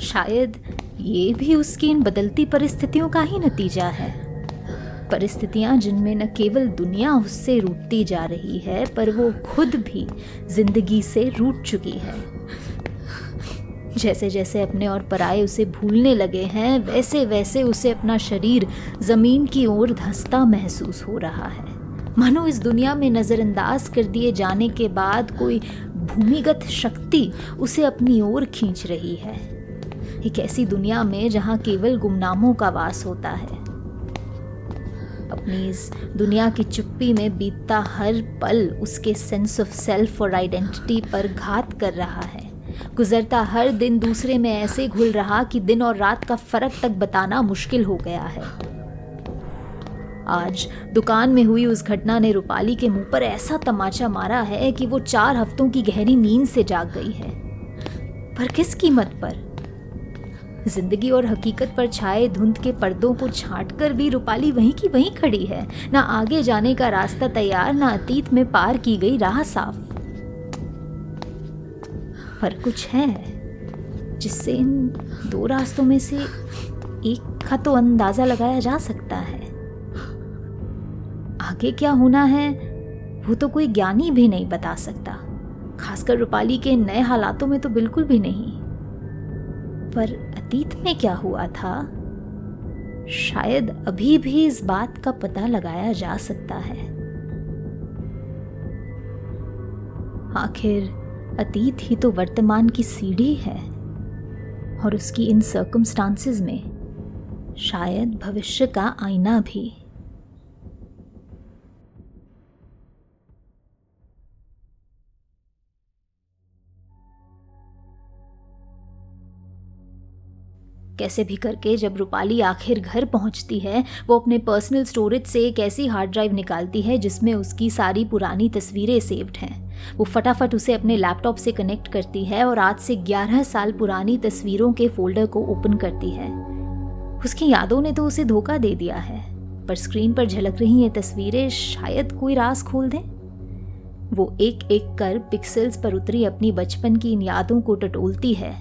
शायद ये भी उसकी इन बदलती परिस्थितियों का ही नतीजा है, परिस्थितियां जिनमें न केवल दुनिया उससे रूठती जा रही है पर वो खुद भी जिंदगी से रूठ चुकी है। जैसे जैसे अपने और पराए उसे भूलने लगे हैं, वैसे वैसे उसे अपना शरीर जमीन की ओर धंसता महसूस हो रहा है, मानो इस दुनिया में नज़रअंदाज कर दिए जाने के बाद कोई भूमिगत शक्ति उसे अपनी ओर खींच रही है, एक ऐसी दुनिया में जहाँ केवल गुमनामों का वास होता है। अपनी इस दुनिया की चुप्पी में बीतता हर पल उसके सेंस ऑफ सेल्फ और आइडेंटिटी पर घात कर रहा है, गुजरता हर दिन दूसरे में ऐसे घुल रहा कि दिन और रात का फर्क तक बताना मुश्किल हो गया है। आज दुकान में हुई उस घटना ने रूपाली के मुंह पर ऐसा तमाचा मारा है कि वो चार हफ्तों की गहरी नींद से जाग गई है, पर किस कीमत पर? जिंदगी और हकीकत पर छाए धुंध के पर्दों को छांटकर भी रूपाली वहीं की वहीं खड़ी है, ना आगे जाने का रास्ता तैयार, ना अतीत में पार की गई राह साफ। पर कुछ है जिससे इन दो रास्तों में से एक का तो अंदाजा लगाया जा सकता है। आगे क्या होना है वो तो कोई ज्ञानी भी नहीं बता सकता, खासकर रूपाली के नए हालातों में तो बिल्कुल भी नहीं। पर अतीत में क्या हुआ था, शायद अभी भी इस बात का पता लगाया जा सकता है। आखिर अतीत ही तो वर्तमान की सीढ़ी है, और उसकी इन सर्कमस्टांसेस में शायद भविष्य का आईना भी। कैसे भी करके जब रूपाली आखिर घर पहुंचती है, वो अपने पर्सनल स्टोरेज से एक ऐसी हार्ड ड्राइव निकालती है जिसमें उसकी सारी पुरानी तस्वीरें सेव्ड हैं। वो फटाफट उसे अपने लैपटॉप से कनेक्ट करती है और आज से ग्यारह साल पुरानी तस्वीरों के फोल्डर को ओपन करती है। उसकी यादों ने तो उसे धोखा दे दिया है, पर स्क्रीन पर झलक रही ये तस्वीरें शायद कोई राज खोल दें। वो एक एक कर पिक्सल्स पर उतरी अपनी बचपन की इन यादों को टटोलती है,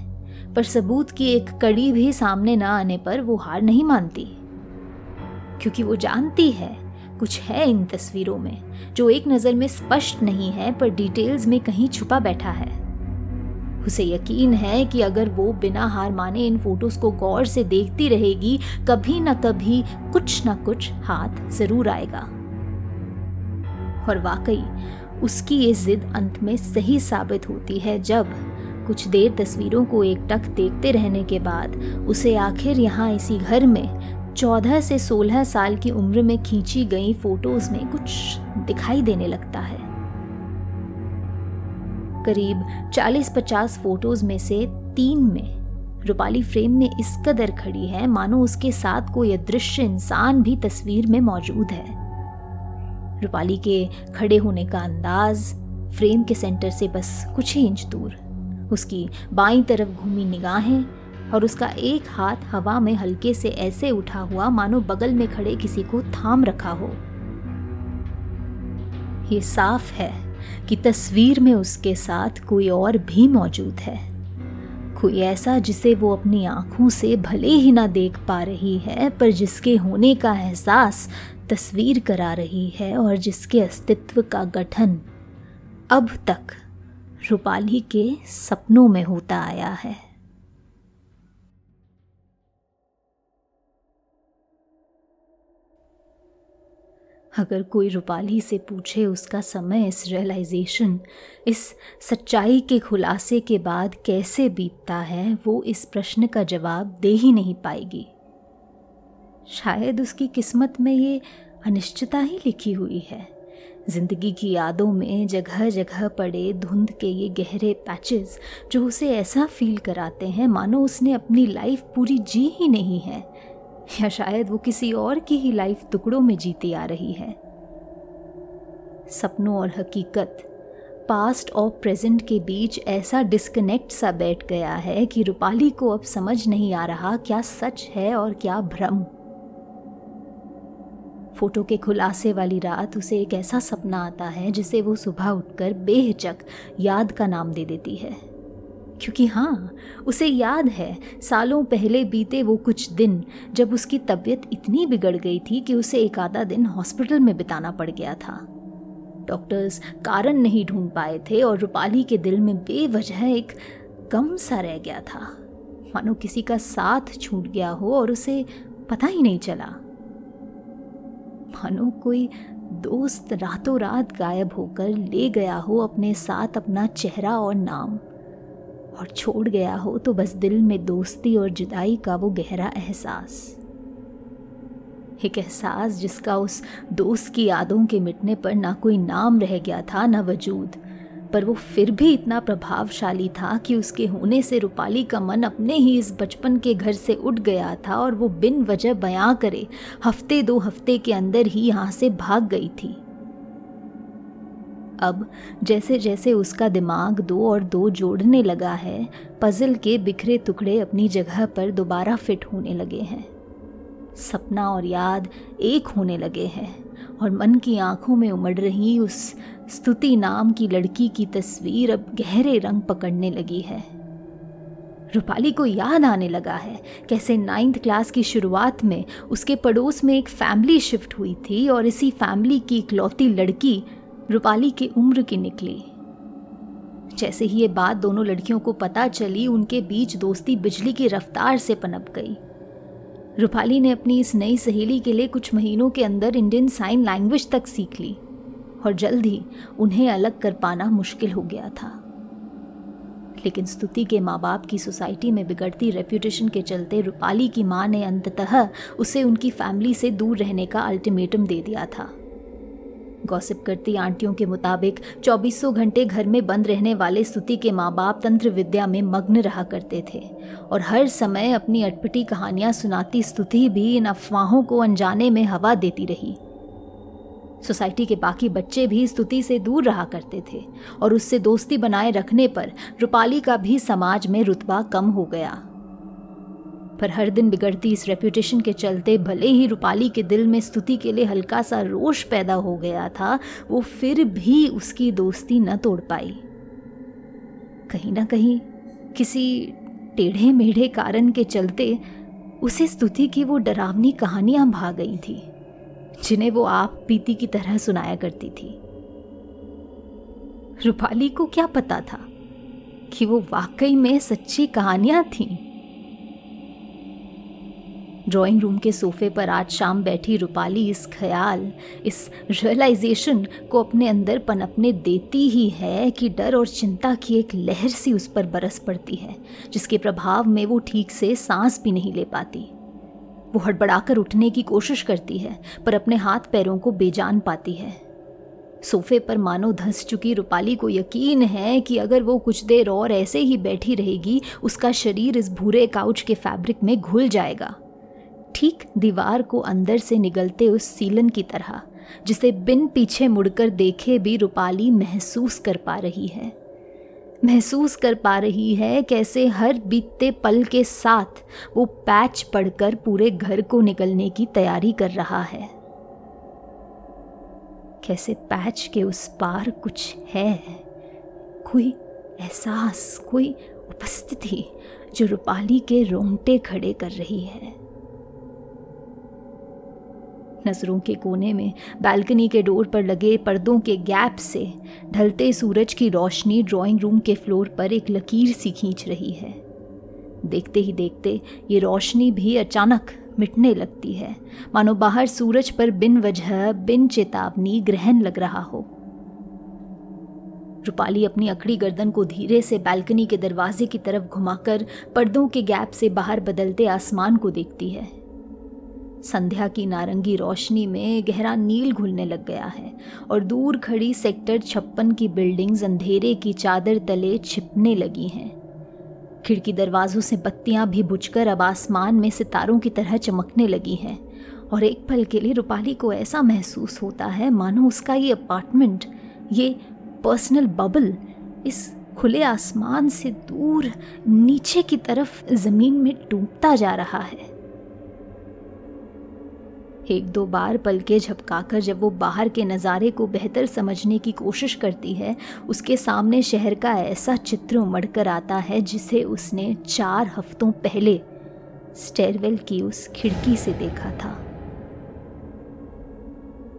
पर सबूत की एक कड़ी भी सामने ना आने पर वो हार नहीं मानती, क्योंकि वो जानती है कुछ है इन तस्वीरों में जो एक नज़र में स्पष्ट नहीं है पर डिटेल्स में कहीं छुपा बैठा है। उसे यकीन है कि अगर वो बिना हार माने इन फोटोज़ को गौर से देखती रहेगी, कभी ना कभी कुछ ना कुछ हाथ ज़रूर आएगा। और वाकई उसकी ये जिद अंत में सही साबित होती है जब कुछ देर तस्वीरों को एकटक देखते रहने के बाद उसे आखिर यहाँ इसी घर में चौदह से सोलह साल की उम्र में खींची गई फोटोज में कुछ दिखाई देने लगता है। करीब चालीस पचास फोटोज में से तीन में रूपाली फ्रेम में इस कदर खड़ी है मानो उसके साथ कोई अदृश्य इंसान भी तस्वीर में मौजूद है। रूपाली के खड़े होने का अंदाज फ्रेम के सेंटर से बस कुछ ही इंच दूर, उसकी बाईं तरफ घूमी निगाहें और उसका एक हाथ हवा में हल्के से ऐसे उठा हुआ मानो बगल में खड़े किसी को थाम रखा हो। ये साफ है कि तस्वीर में उसके साथ कोई और भी मौजूद है, कोई ऐसा जिसे वो अपनी आंखों से भले ही ना देख पा रही है पर जिसके होने का एहसास तस्वीर करा रही है और जिसके अस्तित्व का गठन अब तक रूपाली के सपनों में होता आया है। अगर कोई रूपाली से पूछे उसका समय इस रियलाइजेशन, इस सच्चाई के खुलासे के बाद कैसे बीतता है, वो इस प्रश्न का जवाब दे ही नहीं पाएगी। शायद उसकी किस्मत में ये अनिश्चितता ही लिखी हुई है। जिंदगी की यादों में जगह जगह पड़े धुंध के ये गहरे पैचेस जो उसे ऐसा फील कराते हैं मानो उसने अपनी लाइफ पूरी जी ही नहीं है, या शायद वो किसी और की ही लाइफ टुकड़ों में जीती आ रही है। सपनों और हकीकत, पास्ट और प्रेजेंट के बीच ऐसा डिस्कनेक्ट सा बैठ गया है कि रूपाली को अब समझ नहीं आ रहा क्या सच है और क्या भ्रम। फोटो के खुलासे वाली रात उसे एक ऐसा सपना आता है जिसे वो सुबह उठकर बेहिचक याद का नाम दे देती है, क्योंकि हाँ, उसे याद है सालों पहले बीते वो कुछ दिन जब उसकी तबीयत इतनी बिगड़ गई थी कि उसे एक आधा दिन हॉस्पिटल में बिताना पड़ गया था। डॉक्टर्स कारण नहीं ढूंढ पाए थे और रूपाली के दिल में बेवजह एक गम सा रह गया था, मानो किसी का साथ छूट गया हो और उसे पता ही नहीं चला, मानो कोई दोस्त रातों रात गायब होकर ले गया हो अपने साथ अपना चेहरा और नाम, और छोड़ गया हो तो बस दिल में दोस्ती और जुदाई का वो गहरा एहसास, एक एहसास जिसका उस दोस्त की यादों के मिटने पर ना कोई नाम रह गया था ना वजूद, पर वो फिर भी इतना प्रभावशाली था कि उसके होने से रूपाली का मन अपने ही इस बचपन के घर से उठ गया था और वो बिन वजह बयां करे हफ्ते दो हफ्ते के अंदर ही यहाँ से भाग गई थी। अब जैसे जैसे उसका दिमाग दो और दो जोड़ने लगा है, पजल के बिखरे टुकड़े अपनी जगह पर दोबारा फिट होने लगे हैं, सपना और याद एक होने लगे हैं और मन की आंखों में उमड़ रही उस स्तुति नाम की लड़की की तस्वीर अब गहरे रंग पकड़ने लगी है। रूपाली को याद आने लगा है कैसे नाइन्थ क्लास की शुरुआत में उसके पड़ोस में एक फैमिली शिफ्ट हुई थी और इसी फैमिली की इकलौती लड़की रूपाली की उम्र की निकली। जैसे ही ये बात दोनों लड़कियों को पता चली, उनके बीच दोस्ती बिजली की रफ्तार से पनप गई। रूपाली ने अपनी इस नई सहेली के लिए कुछ महीनों के अंदर इंडियन साइन लैंग्वेज तक सीख ली और जल्द ही उन्हें अलग कर पाना मुश्किल हो गया था। लेकिन स्तुति के माँ बाप की सोसाइटी में बिगड़ती रेप्यूटेशन के चलते रूपाली की माँ ने अंततः उसे उनकी फैमिली से दूर रहने का अल्टीमेटम दे दिया था। गॉसिप करती आंटियों के मुताबिक चौबीसों घंटे घर में बंद रहने वाले स्तुति के माँ बाप तंत्र विद्या में मग्न रहा करते थे और हर समय अपनी अटपटी कहानियाँ सुनाती स्तुति भी इन अफवाहों को अनजाने में हवा देती रही। सोसाइटी के बाकी बच्चे भी स्तुति से दूर रहा करते थे और उससे दोस्ती बनाए रखने पर रूपाली का भी समाज में रुतबा कम हो गया। पर हर दिन बिगड़ती इस रेप्यूटेशन के चलते भले ही रूपाली के दिल में स्तुति के लिए हल्का सा रोष पैदा हो गया था, वो फिर भी उसकी दोस्ती न तोड़ पाई। कहीं ना कहीं किसी टेढ़े मेढ़े कारण के चलते उसे स्तुति की वो डरावनी कहानियां भा गई थी जिन्हें वो आप बीती की तरह सुनाया करती थी। रूपाली को क्या पता था कि वो वाकई में सच्ची कहानियां थीं। ड्राइंग रूम के सोफे पर आज शाम बैठी रूपाली इस ख्याल, इस रियलाइजेशन को अपने अंदर पनपने देती ही है कि डर और चिंता की एक लहर सी उस पर बरस पड़ती है जिसके प्रभाव में वो ठीक से सांस भी नहीं ले पाती। वो हड़बड़ाकर उठने की कोशिश करती है पर अपने हाथ पैरों को बेजान पाती है। सोफे पर मानो धंस चुकी रूपाली को यकीन है कि अगर वो कुछ देर और ऐसे ही बैठी रहेगी, उसका शरीर इस भूरे काउच के फैब्रिक में घुल जाएगा, ठीक दीवार को अंदर से निगलते उस सीलन की तरह, जिसे बिन पीछे मुड़कर देखे भी रूपाली महसूस कर पा रही है। महसूस कर पा रही है कैसे हर बीतते पल के साथ वो पैच पड़कर पूरे घर को निगलने की तैयारी कर रहा है। कैसे पैच के उस पार कुछ है, कोई एहसास, कोई उपस्थिति जो रूपाली के रोंगटे खड़े कर रही है। नज़रों के कोने में बालकनी के डोर पर लगे पर्दों के गैप से ढलते सूरज की रोशनी ड्राइंग रूम के फ्लोर पर एक लकीर सी खींच रही है। देखते ही देखते ये रोशनी भी अचानक मिटने लगती है, मानो बाहर सूरज पर बिन वजह, बिन चेतावनी ग्रहण लग रहा हो। रूपाली अपनी अकड़ी गर्दन को धीरे से बालकनी के दरवाजे की तरफ घुमाकर पर्दों के गैप से बाहर बदलते आसमान को देखती है। संध्या की नारंगी रोशनी में गहरा नील घुलने लग गया है और दूर खड़ी सेक्टर छप्पन की बिल्डिंग्स अंधेरे की चादर तले छिपने लगी हैं। खिड़की दरवाज़ों से बत्तियां भी बुझकर अब आसमान में सितारों की तरह चमकने लगी हैं और एक पल के लिए रूपाली को ऐसा महसूस होता है मानो उसका ये अपार्टमेंट, ये पर्सनल बबल इस खुले आसमान से दूर नीचे की तरफ ज़मीन में डूबता जा रहा है। एक दो बार पलके झपकाकर जब वो बाहर के नज़ारे को बेहतर समझने की कोशिश करती है, उसके सामने शहर का ऐसा चित्र उमड़ कर आता है जिसे उसने चार हफ्तों पहले स्टेयरवेल की उस खिड़की से देखा था।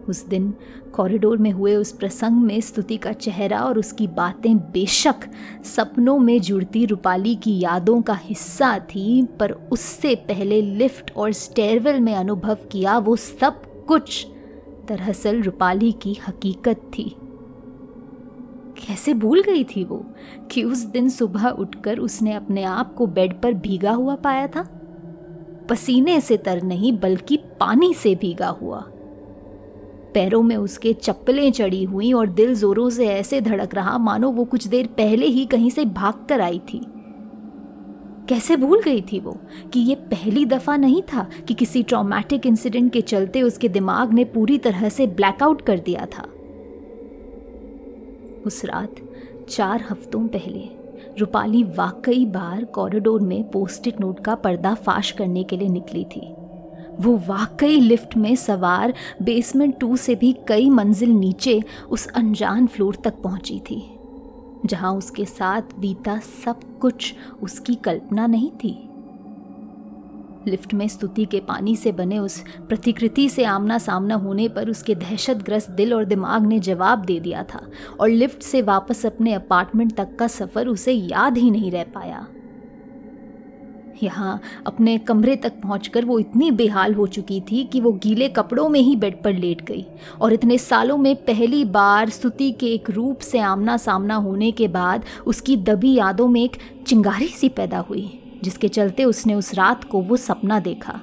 उस दिन कॉरिडोर में हुए उस प्रसंग में स्तुति का चेहरा और उसकी बातें बेशक सपनों में जुड़ती रूपाली की यादों का हिस्सा थी, पर उससे पहले लिफ्ट और स्टेयरवेल में अनुभव किया वो सब कुछ दरअसल रूपाली की हकीकत थी। कैसे भूल गई थी वो कि उस दिन सुबह उठकर उसने अपने आप को बेड पर भीगा हुआ पाया था, पसीने से तर नहीं बल्कि पानी से भीगा हुआ। पैरों में उसके चप्पलें चढ़ी हुई और दिल जोरों से ऐसे धड़क रहा मानो वो कुछ देर पहले ही कहीं से भाग कर आई थी। कैसे भूल गई थी वो कि ये पहली दफ़ा नहीं था कि किसी ट्रॉमेटिक इंसिडेंट के चलते उसके दिमाग ने पूरी तरह से ब्लैकआउट कर दिया था। उस रात चार हफ्तों पहले रूपाली वाकई बार कॉरिडोर में पोस्टिट नोट का पर्दाफाश करने के लिए निकली थी। वो वाकई लिफ्ट में सवार बेसमेंट टू से भी कई मंजिल नीचे उस अनजान फ्लोर तक पहुंची थी, जहां उसके साथ बीता सब कुछ उसकी कल्पना नहीं थी। लिफ्ट में स्तुति के पानी से बने उस प्रतिकृति से आमना सामना होने पर उसके दहशतग्रस्त दिल और दिमाग ने जवाब दे दिया था और लिफ्ट से वापस अपने अपार्टमेंट तक का सफ़र उसे याद ही नहीं रह पाया। यहाँ अपने कमरे तक पहुंचकर वो इतनी बेहाल हो चुकी थी कि वो गीले कपड़ों में ही बेड पर लेट गई और इतने सालों में पहली बार स्तुति के एक रूप से आमना सामना होने के बाद उसकी दबी यादों में एक चिंगारी सी पैदा हुई, जिसके चलते उसने उस रात को वो सपना देखा।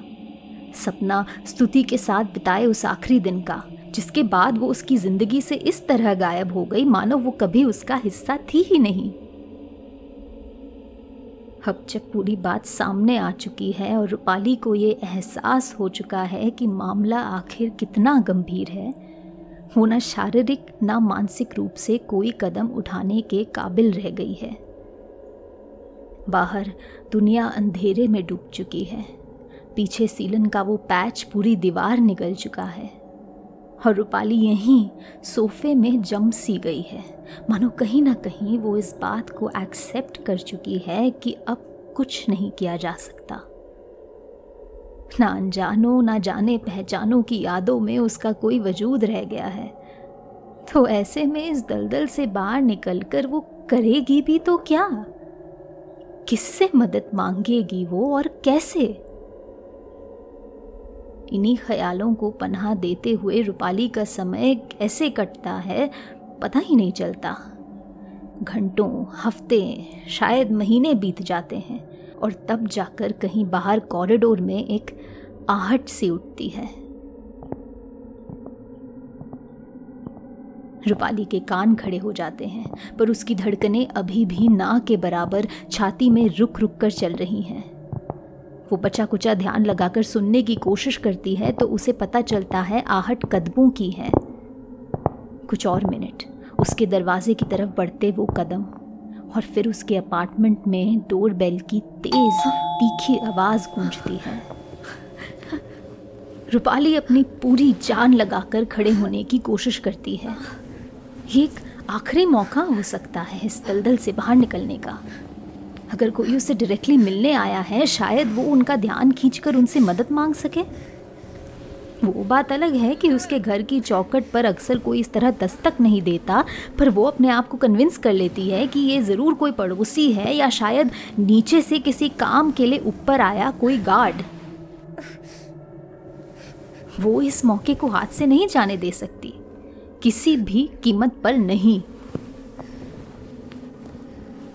सपना स्तुति के साथ बिताए उस आखिरी दिन का, जिसके बाद वो उसकी ज़िंदगी से इस तरह गायब हो गई मानो वो कभी उसका हिस्सा थी ही नहीं। अब जब पूरी बात सामने आ चुकी है और रूपाली को ये एहसास हो चुका है कि मामला आखिर कितना गंभीर है, वो ना शारीरिक ना मानसिक रूप से कोई कदम उठाने के काबिल रह गई है। बाहर दुनिया अंधेरे में डूब चुकी है, पीछे सीलन का वो पैच पूरी दीवार निगल चुका है और रूपाली यहीं सोफे में जम सी गई है, मानो कहीं ना कहीं वो इस बात को एक्सेप्ट कर चुकी है कि अब कुछ नहीं किया जा सकता। ना अनजानों ना जाने पहचानों की यादों में उसका कोई वजूद रह गया है, तो ऐसे में इस दलदल से बाहर निकलकर वो करेगी भी तो क्या, किससे मदद मांगेगी वो और कैसे। इन्हीं ख्यालों को पनाह देते हुए रूपाली का समय कैसे कटता है पता ही नहीं चलता। घंटों, हफ्ते, शायद महीने बीत जाते हैं और तब जाकर कहीं बाहर कॉरिडोर में एक आहट सी उठती है। रूपाली के कान खड़े हो जाते हैं, पर उसकी धड़कनें अभी भी ना के बराबर छाती में रुक रुक कर चल रही हैं। वो बचा कुचा ध्यान लगाकर सुनने की कोशिश करती है तो उसे पता चलता है आहट कदमों की है। कुछ और मिनट उसके दरवाजे की तरफ बढ़ते वो कदम और फिर उसके अपार्टमेंट में डोर बेल की तेज तीखी आवाज़ गूंजती है। रूपाली अपनी पूरी जान लगाकर खड़े होने की कोशिश करती है। ये एक आखिरी मौका हो सकता है इस दलदल से बाहर निकलने का। अगर कोई उसे डायरेक्टली मिलने आया है, शायद वो उनका ध्यान खींचकर उनसे मदद मांग सके। वो बात अलग है कि उसके घर की चौखट पर अक्सर कोई इस तरह दस्तक नहीं देता, पर वो अपने आप को कन्विंस कर लेती है कि ये ज़रूर कोई पड़ोसी है या शायद नीचे से किसी काम के लिए ऊपर आया कोई गार्ड। वो इस मौके को हाथ से नहीं जाने दे सकती, किसी भी कीमत पर नहीं।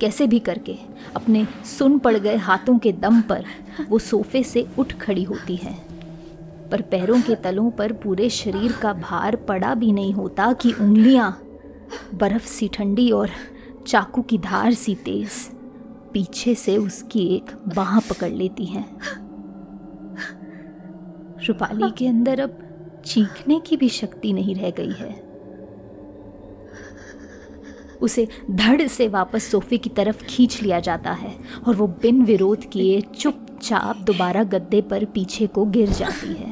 कैसे भी करके अपने सुन पड़ गए हाथों के दम पर वो सोफे से उठ खड़ी होती है, पर पैरों के तलों पर पूरे शरीर का भार पड़ा भी नहीं होता कि उंगलियां बर्फ सी ठंडी और चाकू की धार सी तेज पीछे से उसकी एक बांह पकड़ लेती हैं। रूपाली के अंदर अब चीखने की भी शक्ति नहीं रह गई है। उसे धड़ से वापस सोफे की तरफ खींच लिया जाता है और वो बिन विरोध किए चुपचाप दोबारा गद्दे पर पीछे को गिर जाती है।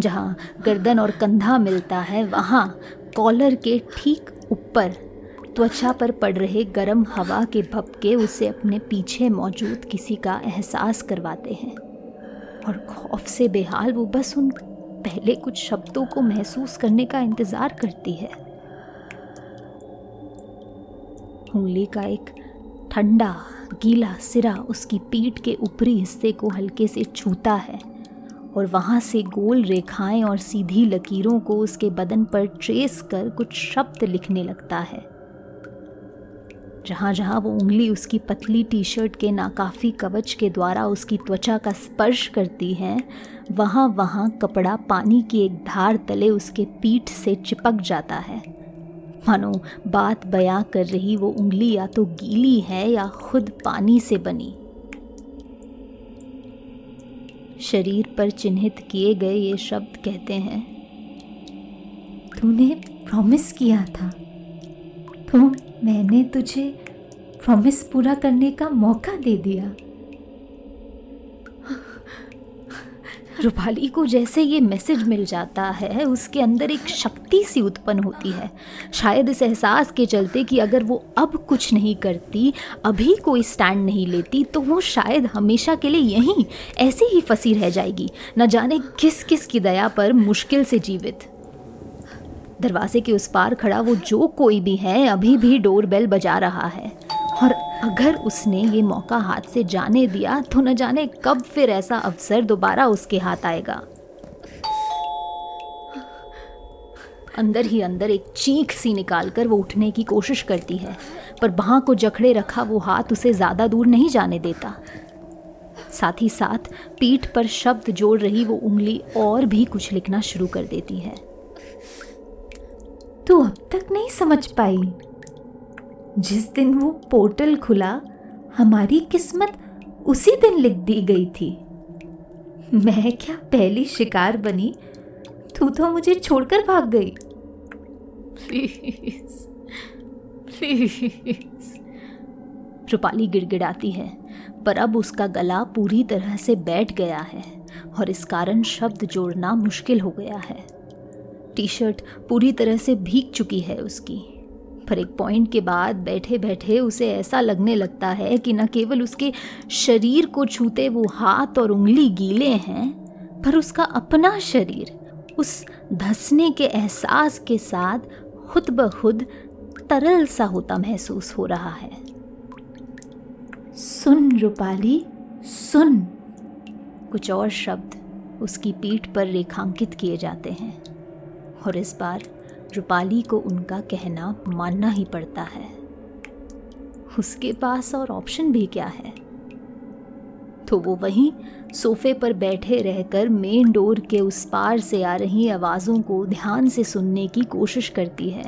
जहाँ गर्दन और कंधा मिलता है वहाँ कॉलर के ठीक ऊपर त्वचा पर पड़ रहे गर्म हवा के भपके उसे अपने पीछे मौजूद किसी का एहसास करवाते हैं और खौफ से बेहाल वो बस उन पहले कुछ शब्दों को महसूस करने का इंतज़ार करती है। उंगली का एक ठंडा गीला सिरा उसकी पीठ के ऊपरी हिस्से को हल्के से छूता है और वहाँ से गोल रेखाएं और सीधी लकीरों को उसके बदन पर ट्रेस कर कुछ शब्द लिखने लगता है। जहाँ जहाँ वो उंगली उसकी पतली टी शर्ट के नाकाफी कवच के द्वारा उसकी त्वचा का स्पर्श करती है, वहाँ वहाँ कपड़ा पानी की एक धार तले उसके पीठ से चिपक जाता है। मानो बात बयां कर रही वो उंगली या तो गीली है या खुद पानी से बनी। शरीर पर चिन्हित किए गए ये शब्द कहते हैं, तूने प्रॉमिस किया था तो मैंने तुझे प्रॉमिस पूरा करने का मौका दे दिया। रूपाली को जैसे ये मैसेज मिल जाता है उसके अंदर एक शक्ति सी उत्पन्न होती है, शायद इस एहसास के चलते कि अगर वो अब कुछ नहीं करती, अभी कोई स्टैंड नहीं लेती, तो वो शायद हमेशा के लिए यहीं ऐसे ही फंसी रह जाएगी, न जाने किस किस की दया पर मुश्किल से जीवित। दरवाजे के उस पार खड़ा वो जो कोई भी है अभी भी डोर बेल बजा रहा है और अगर उसने ये मौका हाथ से जाने दिया तो न जाने कब फिर ऐसा अवसर दोबारा उसके हाथ आएगा। अंदर ही अंदर एक चीख सी निकालकर वो उठने की कोशिश करती है, पर बांह को जकड़े रखा वो हाथ उसे ज़्यादा दूर नहीं जाने देता। साथ ही साथ पीठ पर शब्द जोड़ रही वो उंगली और भी कुछ लिखना शुरू कर देती है। तू अब तक नहीं समझ पाई, जिस दिन वो पोर्टल खुला हमारी किस्मत उसी दिन लिख दी गई थी। मैं क्या पहली शिकार बनी, तू तो मुझे छोड़कर भाग गई। प्लीज प्लीज रूपाली गिड़गिड़ाती है, पर अब उसका गला पूरी तरह से बैठ गया है और इस कारण शब्द जोड़ना मुश्किल हो गया है। टी शर्ट पूरी तरह से भीग चुकी है उसकी, पर एक पॉइंट के बाद बैठे बैठे उसे ऐसा लगने लगता है कि न केवल उसके शरीर को छूते वो हाथ और उंगली गीले हैं, पर उसका अपना शरीर उस धंसने के एहसास के साथ खुद ब खुद तरल सा होता महसूस हो रहा है। सुन रूपाली सुन, कुछ और शब्द उसकी पीठ पर रेखांकित किए जाते हैं और इस बार रूपाली को उनका कहना मानना ही पड़ता है। उसके पास और ऑप्शन भी क्या है? तो वो वहीं सोफे पर बैठे रहकर मेन डोर के उस पार से आ रही आवाज़ों को ध्यान से सुनने की कोशिश करती है।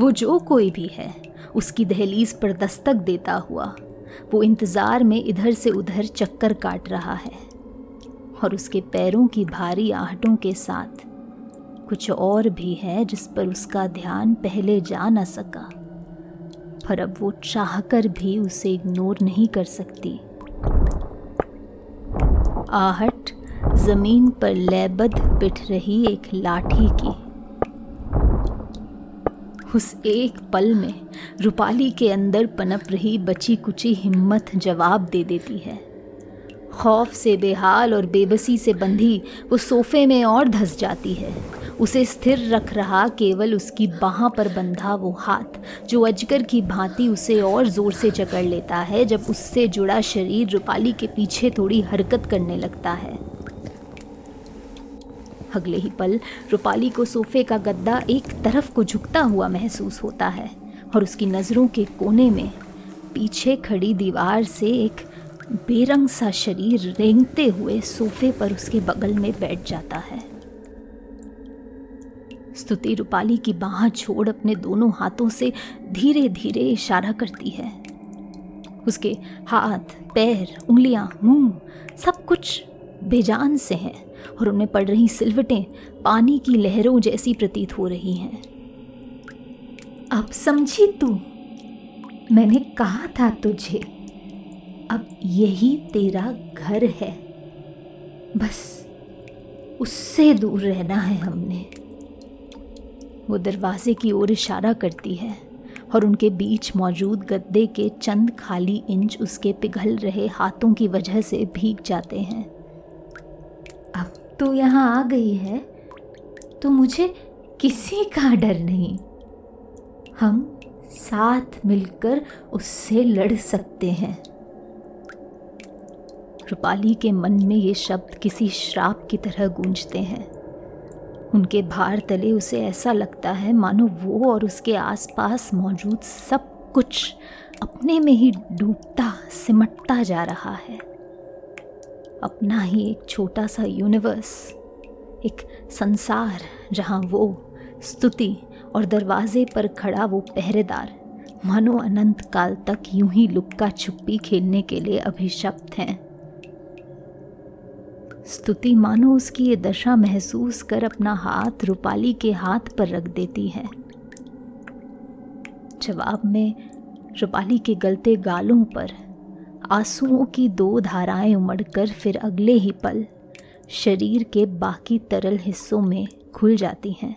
वो जो कोई भी है उसकी दहलीज पर दस्तक देता हुआ वो इंतज़ार में इधर से उधर चक्कर काट रहा है और उसके पैरों की भारी आहटों के साथ कुछ और भी है जिस पर उसका ध्यान पहले जा ना सका, पर अब वो चाहकर भी उसे इग्नोर नहीं कर सकती। आहट ज़मीन पर लयबद्ध पिट रही एक लाठी की। उस एक पल में रूपाली के अंदर पनप रही बची कुची हिम्मत जवाब दे देती है। खौफ से बेहाल और बेबसी से बंधी वो सोफे में और धंस जाती है। उसे स्थिर रख रहा केवल उसकी बाँह पर बंधा वो हाथ जो अजगर की भांति उसे और ज़ोर से जकड़ लेता है जब उससे जुड़ा शरीर रूपाली के पीछे थोड़ी हरकत करने लगता है। अगले ही पल रूपाली को सोफे का गद्दा एक तरफ को झुकता हुआ महसूस होता है और उसकी नज़रों के कोने में पीछे खड़ी दीवार से एक बेरंग सा शरीर रेंगते हुए सोफे पर उसके बगल में बैठ जाता है। स्तुति रूपाली की बाँह छोड़ अपने दोनों हाथों से धीरे धीरे इशारा करती है। उसके हाथ, पैर, उंगलियां, मुंह सब कुछ बेजान से हैं और उनमें पड़ रही सिलवटें पानी की लहरों जैसी प्रतीत हो रही हैं। अब समझी तू, मैंने कहा था तुझे, अब यही तेरा घर है, बस उससे दूर रहना है हमने। वो दरवाजे की ओर इशारा करती है और उनके बीच मौजूद गद्दे के चंद खाली इंच उसके पिघल रहे हाथों की वजह से भीग जाते हैं। अब तो यहाँ आ गई है तो मुझे किसी का डर नहीं, हम साथ मिलकर उससे लड़ सकते हैं। रूपाली के मन में ये शब्द किसी श्राप की तरह गूंजते हैं। उनके भार तले उसे ऐसा लगता है मानो वो और उसके आसपास मौजूद सब कुछ अपने में ही डूबता सिमटता जा रहा है। अपना ही एक छोटा सा यूनिवर्स, एक संसार जहां वो, स्तुति और दरवाजे पर खड़ा वो पहरेदार मानो अनंत काल तक यूं ही लुक्का छुपी खेलने के लिए अभिशप्त हैं। स्तुति मानो उसकी ये दशा महसूस कर अपना हाथ रूपाली के हाथ पर रख देती है। जवाब में रूपाली के गलते गालों पर आंसुओं की दो धाराएं उमड़कर फिर अगले ही पल शरीर के बाकी तरल हिस्सों में खुल जाती हैं।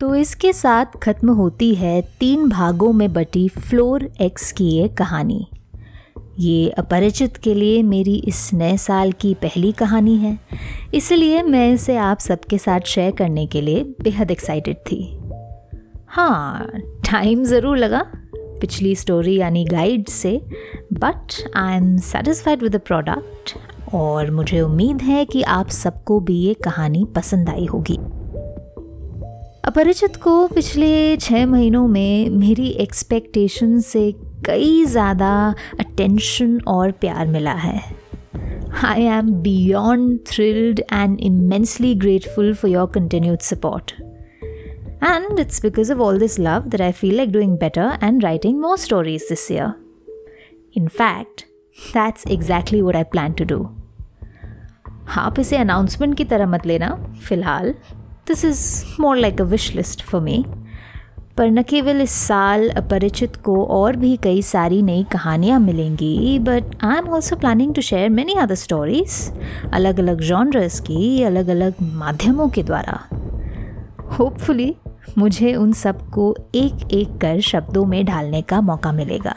तो इसके साथ ख़त्म होती है तीन भागों में बटी फ्लोर एक्स की ये कहानी। ये अपरिचित के लिए मेरी इस नए साल की पहली कहानी है, इसलिए मैं इसे आप सबके साथ शेयर करने के लिए बेहद एक्साइटेड थी। हाँ, टाइम ज़रूर लगा पिछली स्टोरी यानी गाइड से, but I am satisfied with the product और मुझे उम्मीद है कि आप सबको भी ये कहानी पसंद आई होगी। अपरिचित को पिछले छः महीनों में मेरी एक्सपेक्टेशन से कई ज़्यादा अटेंशन और प्यार मिला है। I am beyond thrilled and immensely grateful for your continued support and it's because of all this love that I feel like doing better and writing more stories this year. In fact that's exactly what I plan to do. आप इसे announcement की तरह मत लेना, फिलहाल this is more like a wish list for me. पर न केवल इस साल अपरिचित को और भी कई सारी नई कहानियाँ मिलेंगी, but I am also planning to share many other stories अलग अलग जॉनर्स की, अलग अलग माध्यमों के द्वारा। होपफुली मुझे उन सबको एक एक कर शब्दों में ढालने का मौका मिलेगा।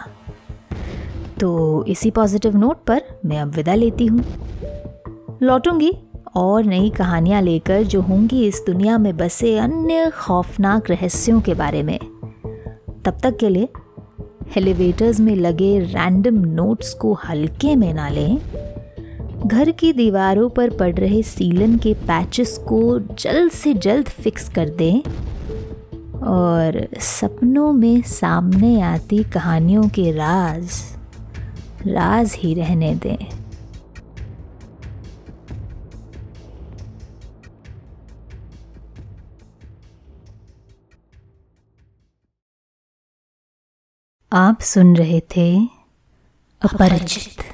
तो इसी पॉजिटिव नोट पर मैं अब विदा लेती हूँ। लौटूंगी और नई कहानियाँ लेकर जो होंगी इस दुनिया में बसे अन्य खौफनाक रहस्यों के बारे में। तब तक के लिए एलिवेटर्स में लगे रैंडम नोट्स को हल्के में ना लें, घर की दीवारों पर पड़ रहे सीलन के पैचेस को जल्द से जल्द फिक्स कर दें और सपनों में सामने आती कहानियों के राज राज ही रहने दें। आप सुन रहे थे अपरिचित।